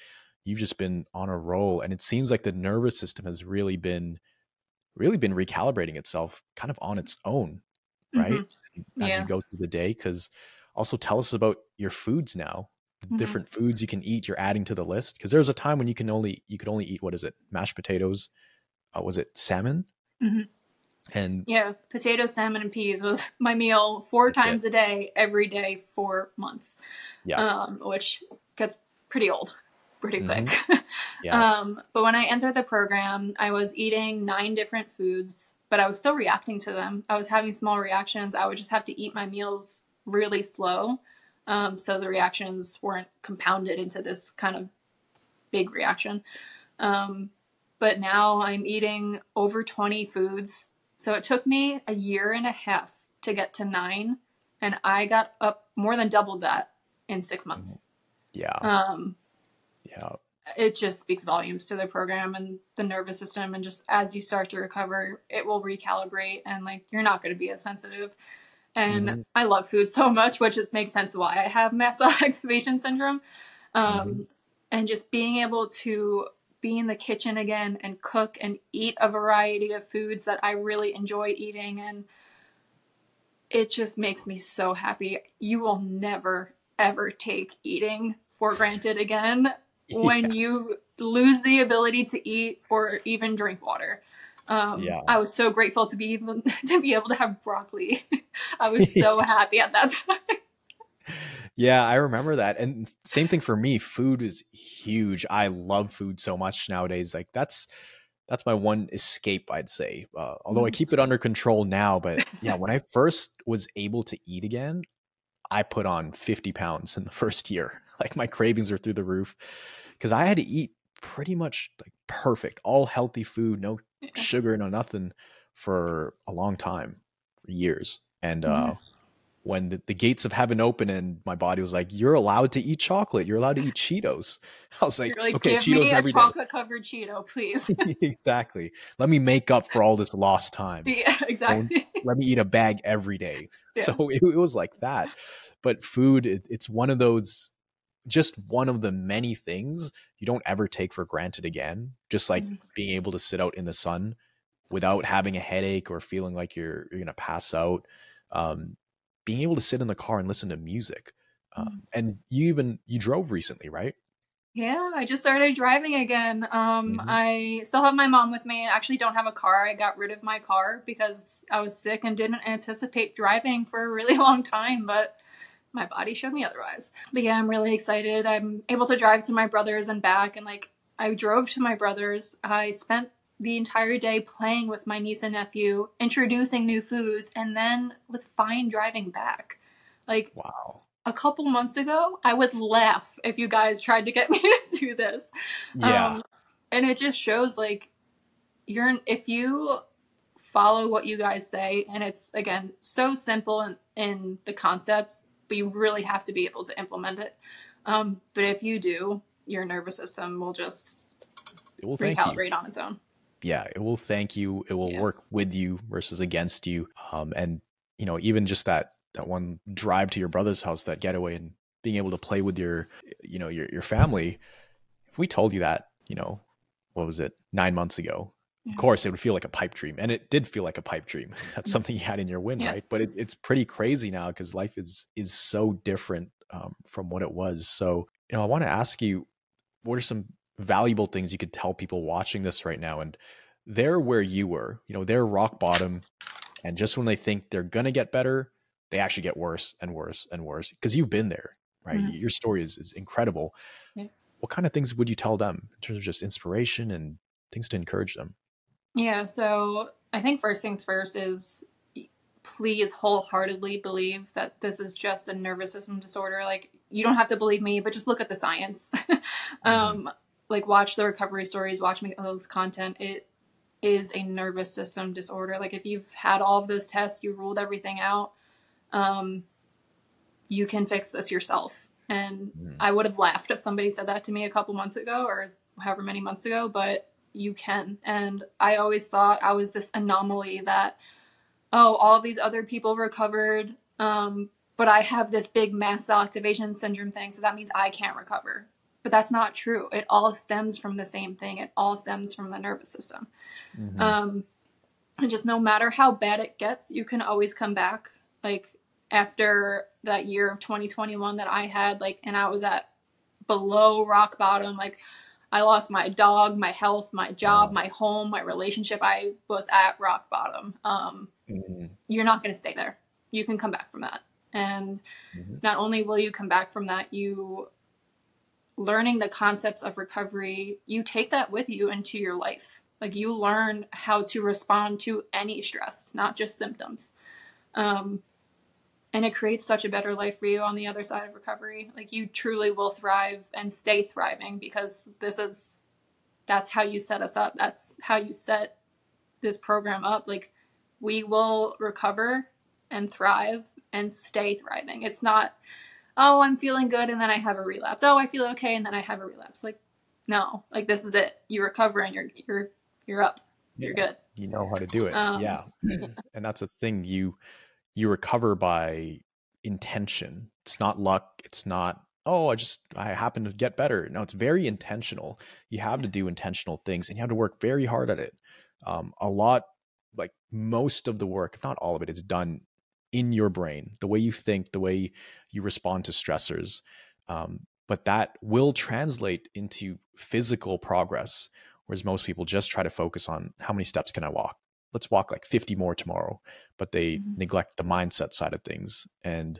you've just been on a roll, and it seems like the nervous system has really been, really been recalibrating itself kind of on its own. Right. Mm-hmm. As yeah. you go through the day. 'Cause also tell us about your foods now, the mm-hmm. different foods you can eat, you're adding to the list. 'Cause there was a time when you can only, you could only eat, what is it? Mashed potatoes. Uh, was it salmon? Mm-hmm. And yeah, potato, salmon, and peas was my meal four times it. a day, every day for months. Yeah. Um, which gets pretty old pretty quick. Mm-hmm. Yeah. um, but when I entered the program, I was eating nine different foods, but I was still reacting to them. I was having small reactions. I would just have to eat my meals really slow. Um, so the reactions weren't compounded into this kind of big reaction. Um, but now I'm eating over twenty foods. So it took me a year and a half to get to nine, and I got up more than doubled that in six months. Yeah. Um, yeah. It just speaks volumes to the program and the nervous system. And just as you start to recover, it will recalibrate, and like, you're not going to be as sensitive. And mm-hmm. I love food so much, which it makes sense why I have mast cell activation syndrome. Um, mm-hmm. And just being able to be in the kitchen again and cook and eat a variety of foods that I really enjoy eating. And it just makes me so happy. You will never, ever take eating for granted again yeah. when you lose the ability to eat or even drink water. Um, yeah. I was so grateful to be able to be able to have broccoli. I was so happy at that time. Yeah, I remember that. And same thing for me. Food is huge. I love food so much nowadays. Like that's, that's my one escape, I'd say. Uh, although I keep it under control now, but yeah, when I first was able to eat again, I put on fifty pounds in the first year. Like my cravings were through the roof because I had to eat pretty much like perfect, all healthy food, no yeah. sugar, no nothing for a long time, for years. And uh, yeah. when the, the gates of heaven opened and my body was like, you're allowed to eat chocolate. You're allowed to eat Cheetos. I was like, like okay, give Cheetos me a every chocolate day. Covered Cheeto, please. Exactly. Let me make up for all this lost time. Yeah, exactly. And let me eat a bag every day. Yeah. So it, it was like that. But food, it, it's one of those, just one of the many things you don't ever take for granted again, just like mm-hmm. being able to sit out in the sun without having a headache or feeling like you're, you're going to pass out. Um, being able to sit in the car and listen to music. Um, mm-hmm. And you even, you drove recently, right? Yeah, I just started driving again. Um, mm-hmm. I still have my mom with me. I actually don't have a car. I got rid of my car because I was sick and didn't anticipate driving for a really long time, but my body showed me otherwise. But yeah, I'm really excited. I'm able to drive to my brother's and back, and like I drove to my brother's. I spent the entire day playing with my niece and nephew, introducing new foods, and then was fine driving back. Like, wow. A couple months ago, I would laugh if you guys tried to get me to do this. Yeah. Um, and it just shows, like, you're if you follow what you guys say, and it's, again, so simple in, in the concepts, but you really have to be able to implement it. Um, but if you do, your nervous system will just it will recalibrate on its own. Yeah, it will thank you. It will yeah. work with you versus against you. Um, and, you know, even just that that one drive to your brother's house, that getaway, and being able to play with your, you know, your, your family. If we told you that, you know, what was it? Nine months ago, yeah. of course it would feel like a pipe dream. And it did feel like a pipe dream. That's something you had in your win, yeah. right? But it, it's pretty crazy now because life is, is so different um, from what it was. So, you know, I want to ask you, what are some valuable things you could tell people watching this right now? And they're where you were, you know, they're rock bottom. And just when they think they're going to get better, they actually get worse and worse and worse because you've been there, right? Mm-hmm. Your story is, is incredible. Yeah. What kind of things would you tell them in terms of just inspiration and things to encourage them? Yeah. So I think first things first is please wholeheartedly believe that this is just a nervous system disorder. Like, you don't have to believe me, but just look at the science. um, mm-hmm. Like, watch the recovery stories, watch Miguel's content. It is a nervous system disorder. Like, if you've had all of those tests, you ruled everything out. Um, you can fix this yourself. And mm. I would have laughed if somebody said that to me a couple months ago or however many months ago, but you can. And I always thought I was this anomaly that, oh, all these other people recovered, um, but I have this big mast cell activation syndrome thing, so that means I can't recover. But that's not true. It all stems from the same thing. It all stems from the nervous system. Mm-hmm. Um, and just no matter how bad it gets, you can always come back. Like, after that year of twenty twenty-one that I had, like, and I was at below rock bottom, like I lost my dog, my health, my job, my home, my relationship. I was at rock bottom. Um, mm-hmm. You're not going to stay there. You can come back from that. And mm-hmm. not only will you come back from that, you learning the concepts of recovery, you take that with you into your life. Like, you learn how to respond to any stress, not just symptoms. Um, and it creates such a better life for you on the other side of recovery. Like, you truly will thrive and stay thriving because this is, that's how you set us up. That's how you set this program up. Like, we will recover and thrive and stay thriving. It's not, oh, I'm feeling good and then I have a relapse. Oh, I feel okay and then I have a relapse. Like, no, like, this is it. You recover and you're, you're, you're up. You're yeah. good. You know how to do it. Um, yeah. yeah. And that's a thing. You, you recover by intention. It's not luck. It's not, oh, I just, I happen to get better. No, it's very intentional. You have to do intentional things and you have to work very hard at it. Um, a lot, like most of the work, if not all of it, is done in your brain, the way you think, the way you respond to stressors. Um, but that will translate into physical progress. Whereas most people just try to focus on how many steps can I walk? Let's walk like fifty more tomorrow, but they mm-hmm. neglect the mindset side of things. And,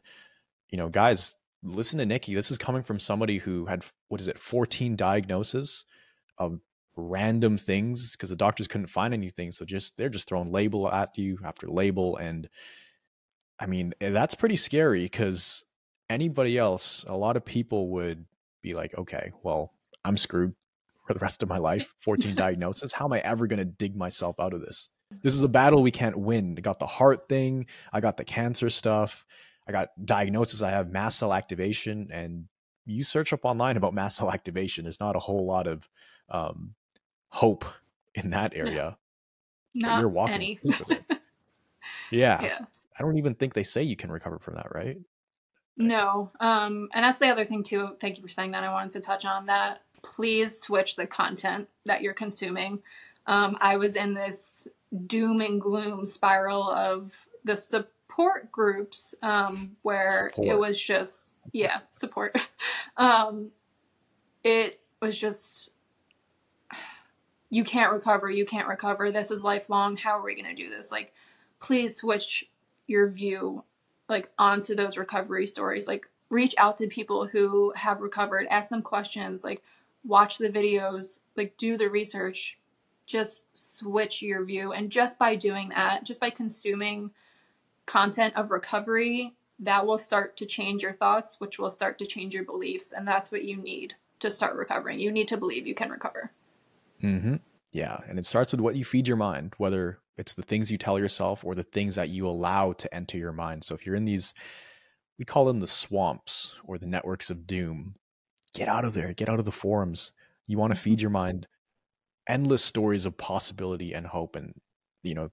you know, guys, listen to Nikki. This is coming from somebody who had, what is it? fourteen diagnoses of random things because the doctors couldn't find anything. So just, they're just throwing label at you after label. And I mean, that's pretty scary because anybody else, a lot of people would be like, okay, well, I'm screwed for the rest of my life, fourteen diagnoses. How am I ever going to dig myself out of this? This is a battle we can't win. I got the heart thing. I got the cancer stuff. I got diagnosis. I have mast cell activation, and you search up online about mast cell activation. There's not a whole lot of um, hope in that area. No, not you're walking any. It. Yeah. yeah. I don't even think they say you can recover from that, right? No. Um, and that's the other thing too. Thank you for saying that. I wanted to touch on that. Please switch the content that you're consuming. Um, I was in this doom and gloom spiral of the support groups um, where support. It was just, yeah, support. um, it was just, you can't recover, you can't recover, this is lifelong, how are we going to do this? Like, please switch your view, like, onto those recovery stories. Like, reach out to people who have recovered, ask them questions, like, watch the videos, like, do the research, just switch your view. And just by doing that, just by consuming content of recovery, that will start to change your thoughts, which will start to change your beliefs. And that's what you need to start recovering. You need to believe you can recover. Mm-hmm. Yeah. And it starts with what you feed your mind, whether it's the things you tell yourself or the things that you allow to enter your mind. So if you're in these, we call them the swamps or the networks of doom, get out of there, get out of the forums. You want to feed your mind endless stories of possibility and hope. And, you know,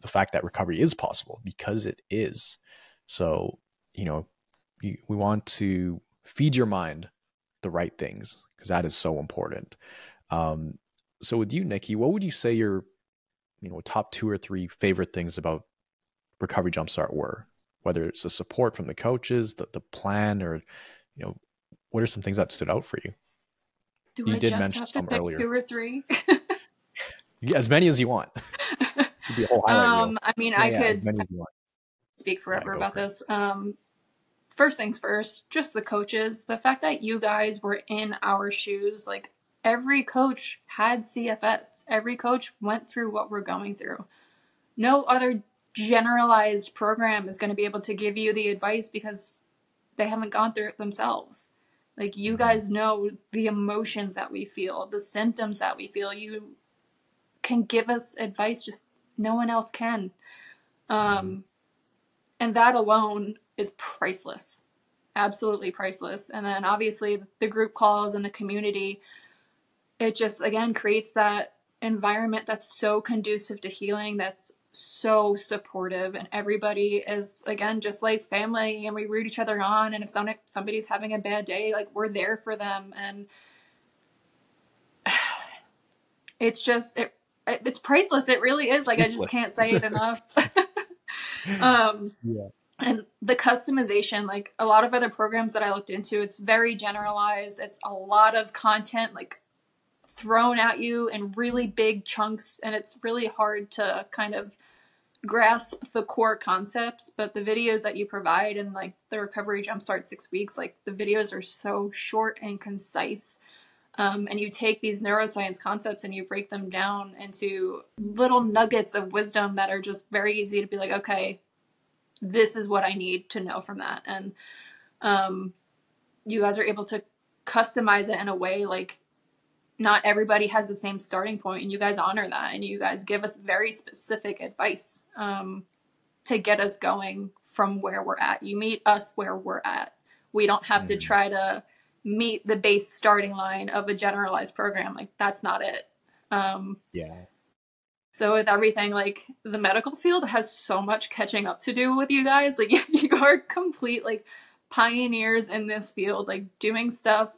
the fact that recovery is possible, because it is. So, you know, we want to feed your mind the right things, because that is so important. Um, so with you, Nikki, what would you say your, you know, top two or three favorite things about Recovery Jumpstart were, whether it's the support from the coaches, the, the plan, or, you know, what are some things that stood out for you? Do you I did just mention have to some pick earlier. Two or three? As many as you want. It'd be a whole highlight um, reel. I mean, yeah, I yeah, could. As many as you want. Speak forever about for this. Um, first things first, just the coaches, the fact that you guys were in our shoes, like every coach had C F S. Every coach went through what we're going through. No other generalized program is going to be able to give you the advice because they haven't gone through it themselves. Like, you guys know the emotions that we feel, the symptoms that we feel. You can give us advice, just no one else can. Um, mm-hmm. And that alone is priceless, absolutely priceless. And then obviously the group calls and the community, it just, again, creates that environment that's so conducive to healing, that's so supportive. And everybody is, again, just like family, and we root each other on. And if some, somebody's having a bad day, like, we're there for them. And it's just, it, it's priceless. It really is. Like, I just can't say it enough. um yeah. And the customization, like a lot of other programs that I looked into, it's very generalized, it's a lot of content like thrown at you in really big chunks, and it's really hard to kind of grasp the core concepts. But the videos that you provide, and like the Recovery Jumpstart six weeks, like the videos are so short and concise. Um, and you take these neuroscience concepts and you break them down into little nuggets of wisdom that are just very easy to be like, okay, this is what I need to know from that. And um, you guys are able to customize it in a way, like, not everybody has the same starting point, and you guys honor that. And you guys give us very specific advice um, to get us going from where we're at. You meet us where we're at. We don't have mm. to try to meet the base starting line of a generalized program. Like, that's not it. Um, yeah. So with everything, like, the medical field has so much catching up to do with you guys. Like, you are complete, like, pioneers in this field, like, doing stuff.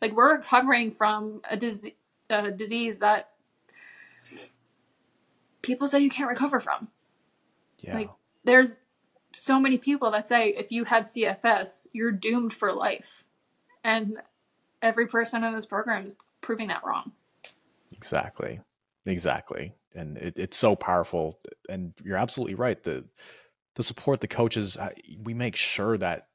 Like, we're recovering from a, dis a disease that people say you can't recover from. Yeah. Like, there's so many people that say, if you have C F S, you're doomed for life. And every person in this program is proving that wrong. Exactly. Exactly. And it, it's so powerful. And you're absolutely right. The, the support, the coaches, we make sure that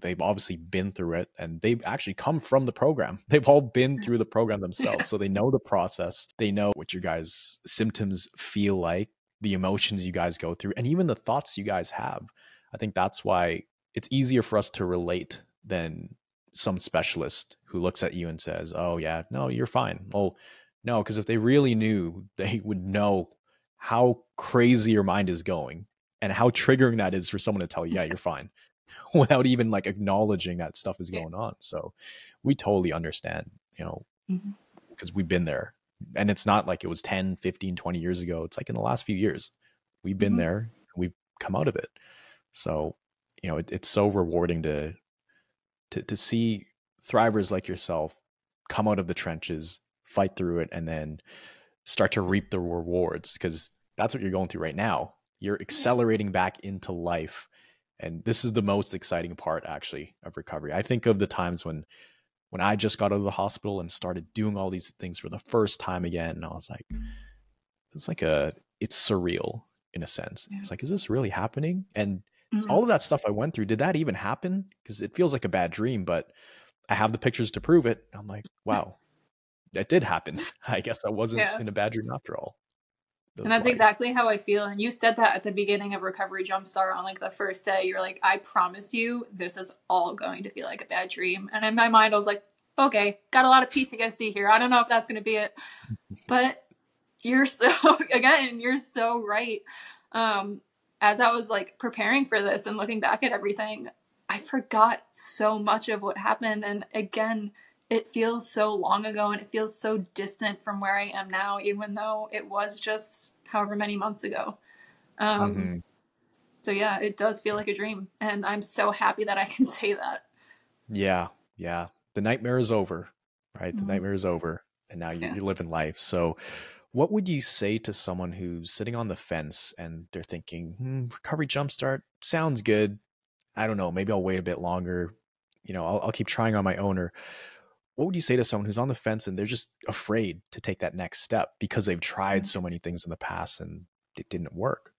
they've obviously been through it, and they've actually come from the program. They've all been through the program themselves. Yeah. So they know the process. They know what your guys' symptoms feel like, the emotions you guys go through, and even the thoughts you guys have. I think that's why it's easier for us to relate than some specialist who looks at you and says, oh yeah, no, you're fine. Well, no, because if they really knew, they would know how crazy your mind is going and how triggering that is for someone to tell you, yeah, you're fine, without even like acknowledging that stuff is going on. So we totally understand, you know, because mm-hmm. we've been there, and it's not like it was ten, fifteen, twenty years ago. It's like in the last few years, we've been mm-hmm. there, we've come out of it. So, you know, it, it's so rewarding to, To, to see thrivers like yourself come out of the trenches, fight through it, and then start to reap the rewards, because that's what you're going through right now. You're accelerating back into life. And this is the most exciting part, actually, of recovery. I think of the times when when I just got out of the hospital and started doing all these things for the first time again, and I was like, it's like a, it's surreal in a sense. Yeah. It's like, is this really happening? And mm-hmm. all of that stuff I went through, did that even happen? Because it feels like a bad dream, but I have the pictures to prove it. I'm like, wow, that did happen. I guess I wasn't yeah. in a bad dream after all. Those and that's life. Exactly how I feel. And you said that at the beginning of Recovery Jumpstart on like the first day, you're like, I promise you, this is all going to feel like a bad dream. And in my mind, I was like, okay, got a lot of P T S D here. I don't know if that's going to be it, but you're so, again, you're so right. Um, as I was like preparing for this and looking back at everything, I forgot so much of what happened. And again, it feels so long ago and it feels so distant from where I am now, even though it was just however many months ago. Um, mm-hmm. So yeah, it does feel like a dream. And I'm so happy that I can say that. Yeah. Yeah. The nightmare is over, right? The mm-hmm. nightmare is over and now you're, yeah. you're living life. So what would you say to someone who's sitting on the fence and they're thinking, hmm, Recovery Jumpstart sounds good. I don't know. Maybe I'll wait a bit longer. You know, I'll, I'll keep trying on my own. Or what would you say to someone who's on the fence and they're just afraid to take that next step because they've tried so many things in the past and it didn't work?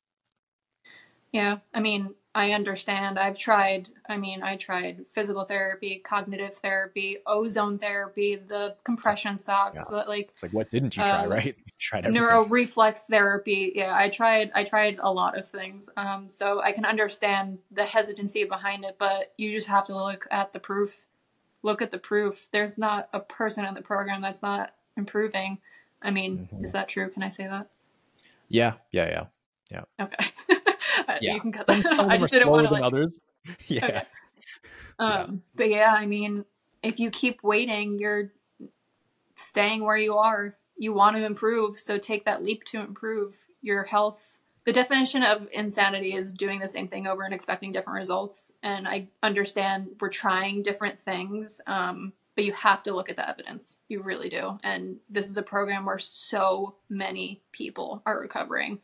Yeah. I mean, I understand. I've tried, I mean, I tried physical therapy, cognitive therapy, ozone therapy, the compression socks, yeah. the, like, it's like, what didn't you try? Um, right. You tried everything. Neuroreflex therapy. Yeah. I tried, I tried a lot of things. Um, so I can understand the hesitancy behind it, but you just have to look at the proof. Look at the proof. There's not a person in the program that's not improving. I mean, mm-hmm. is that true? Can I say that? Yeah. Yeah. Yeah. Yeah. Okay. yeah. You can cut that. Some, some I just didn't want to like others. Yeah. Okay. Um, yeah. But yeah, I mean, if you keep waiting, you're staying where you are. You want to improve. So take that leap to improve your health. The definition of insanity is doing the same thing over and expecting different results. And I understand we're trying different things, um, but you have to look at the evidence. You really do. And this is a program where so many people are recovering,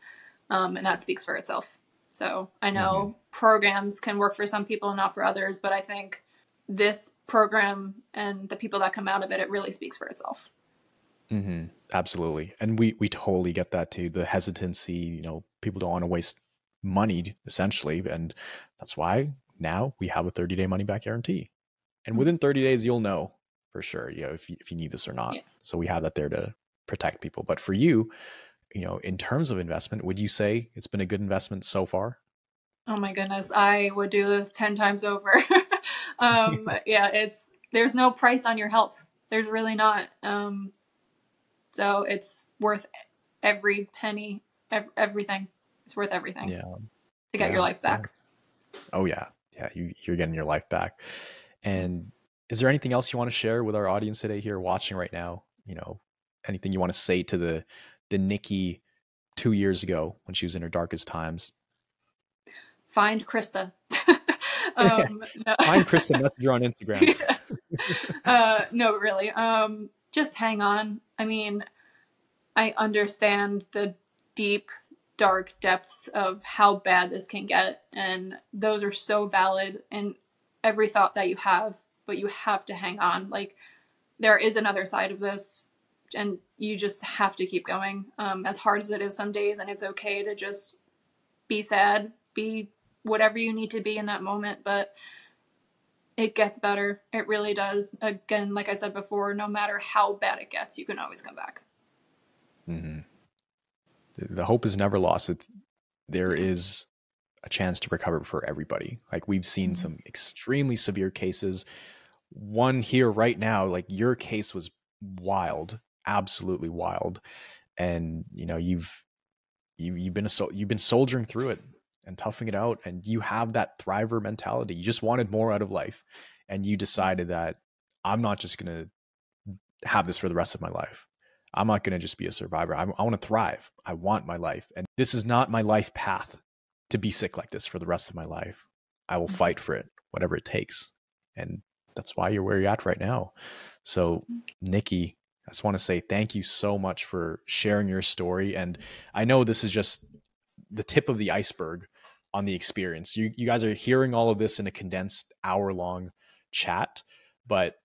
um, and that speaks for itself. So I know mm-hmm. programs can work for some people and not for others, but I think this program and the people that come out of it, it really speaks for itself. Mm-hmm. Absolutely. And we, we totally get that too. The hesitancy, you know, people don't want to waste money essentially. And that's why now we have a thirty day money back guarantee. And within thirty days, you'll know for sure, you know, if you, if you need this or not. Yeah. So we have that there to protect people. But for you, you know, in terms of investment, would you say it's been a good investment so far? Oh my goodness. I would do this ten times over. um, yeah, it's, there's no price on your health. There's really not. Um, So it's worth every penny, ev everything. It's worth everything yeah. to get yeah. your life back. Yeah. Oh yeah. Yeah. You, you're getting your life back. And is there anything else you want to share with our audience today here watching right now? You know, anything you want to say to the, the Nikki two years ago when she was in her darkest times? Find Krista. um, no. Find Krista, message her on Instagram. uh, no, really. Um, Just hang on. I mean, I understand the deep, dark depths of how bad this can get. And those are so valid in every thought that you have, but you have to hang on. Like, there is another side of this and you just have to keep going, um, as hard as it is some days. And it's okay to just be sad, be whatever you need to be in that moment. But it gets better. It really does. Again, like I said before, no matter how bad it gets, you can always come back. Mm-hmm. The hope is never lost. It's, there is a chance to recover for everybody. Like, we've seen mm-hmm. some extremely severe cases. One here right now, like your case was wild, absolutely wild. And you know, you've, you, you've been a sol- you've been soldiering through it and toughing it out. And you have that thriver mentality. You just wanted more out of life. And you decided that I'm not just going to have this for the rest of my life. I'm not going to just be a survivor. I'm, I want to thrive. I want my life. And this is not my life path to be sick like this for the rest of my life. I will fight for it, whatever it takes. And that's why you're where you're at right now. So Nikki, I just want to say thank you so much for sharing your story. And I know this is just the tip of the iceberg on the experience. You, you guys are hearing all of this in a condensed hour long chat, but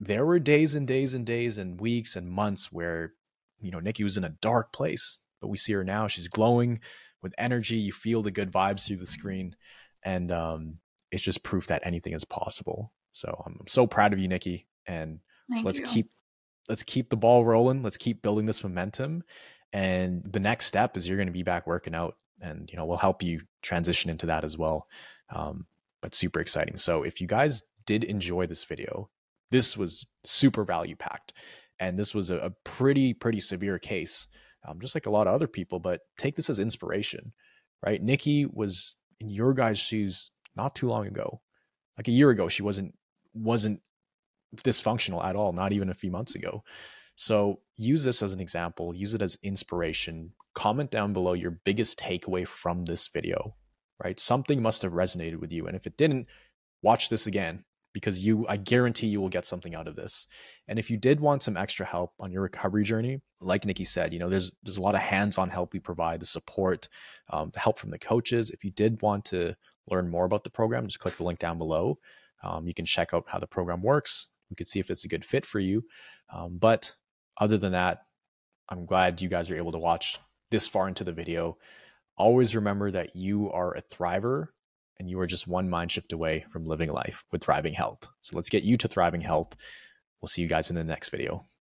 there were days and days and days and weeks and months where, you know, Nikki was in a dark place, but we see her now. She's glowing with energy. You feel the good vibes through the screen. And um, it's just proof that anything is possible. So I'm so proud of you, Nikki. And Thank let's you. keep, let's keep the ball rolling. Let's keep building this momentum. And the next step is you're going to be back working out, and, you know, we'll help you transition into that as well. Um, but super exciting. So if you guys did enjoy this video, this was super value packed. And this was a, a pretty, pretty severe case, um, just like a lot of other people, but take this as inspiration, right? Nikki was in your guys' shoes not too long ago, like a year ago. She wasn't, wasn't dysfunctional at all, not even a few months ago. So use this as an example, use it as inspiration. Comment down below your biggest takeaway from this video, right? Something must have resonated with you. And if it didn't, watch this again, because you, I guarantee you will get something out of this. And if you did want some extra help on your recovery journey, like Nikki said, you know, there's, there's a lot of hands-on help we provide, the support, um, the help from the coaches. If you did want to learn more about the program, just click the link down below. Um, you can check out how the program works. We could see if it's a good fit for you. Um, but other than that, I'm glad you guys are able to watch this far into the video. Always remember that you are a thriver, and you are just one mind shift away from living life with thriving health. So let's get you to thriving health. We'll see you guys in the next video.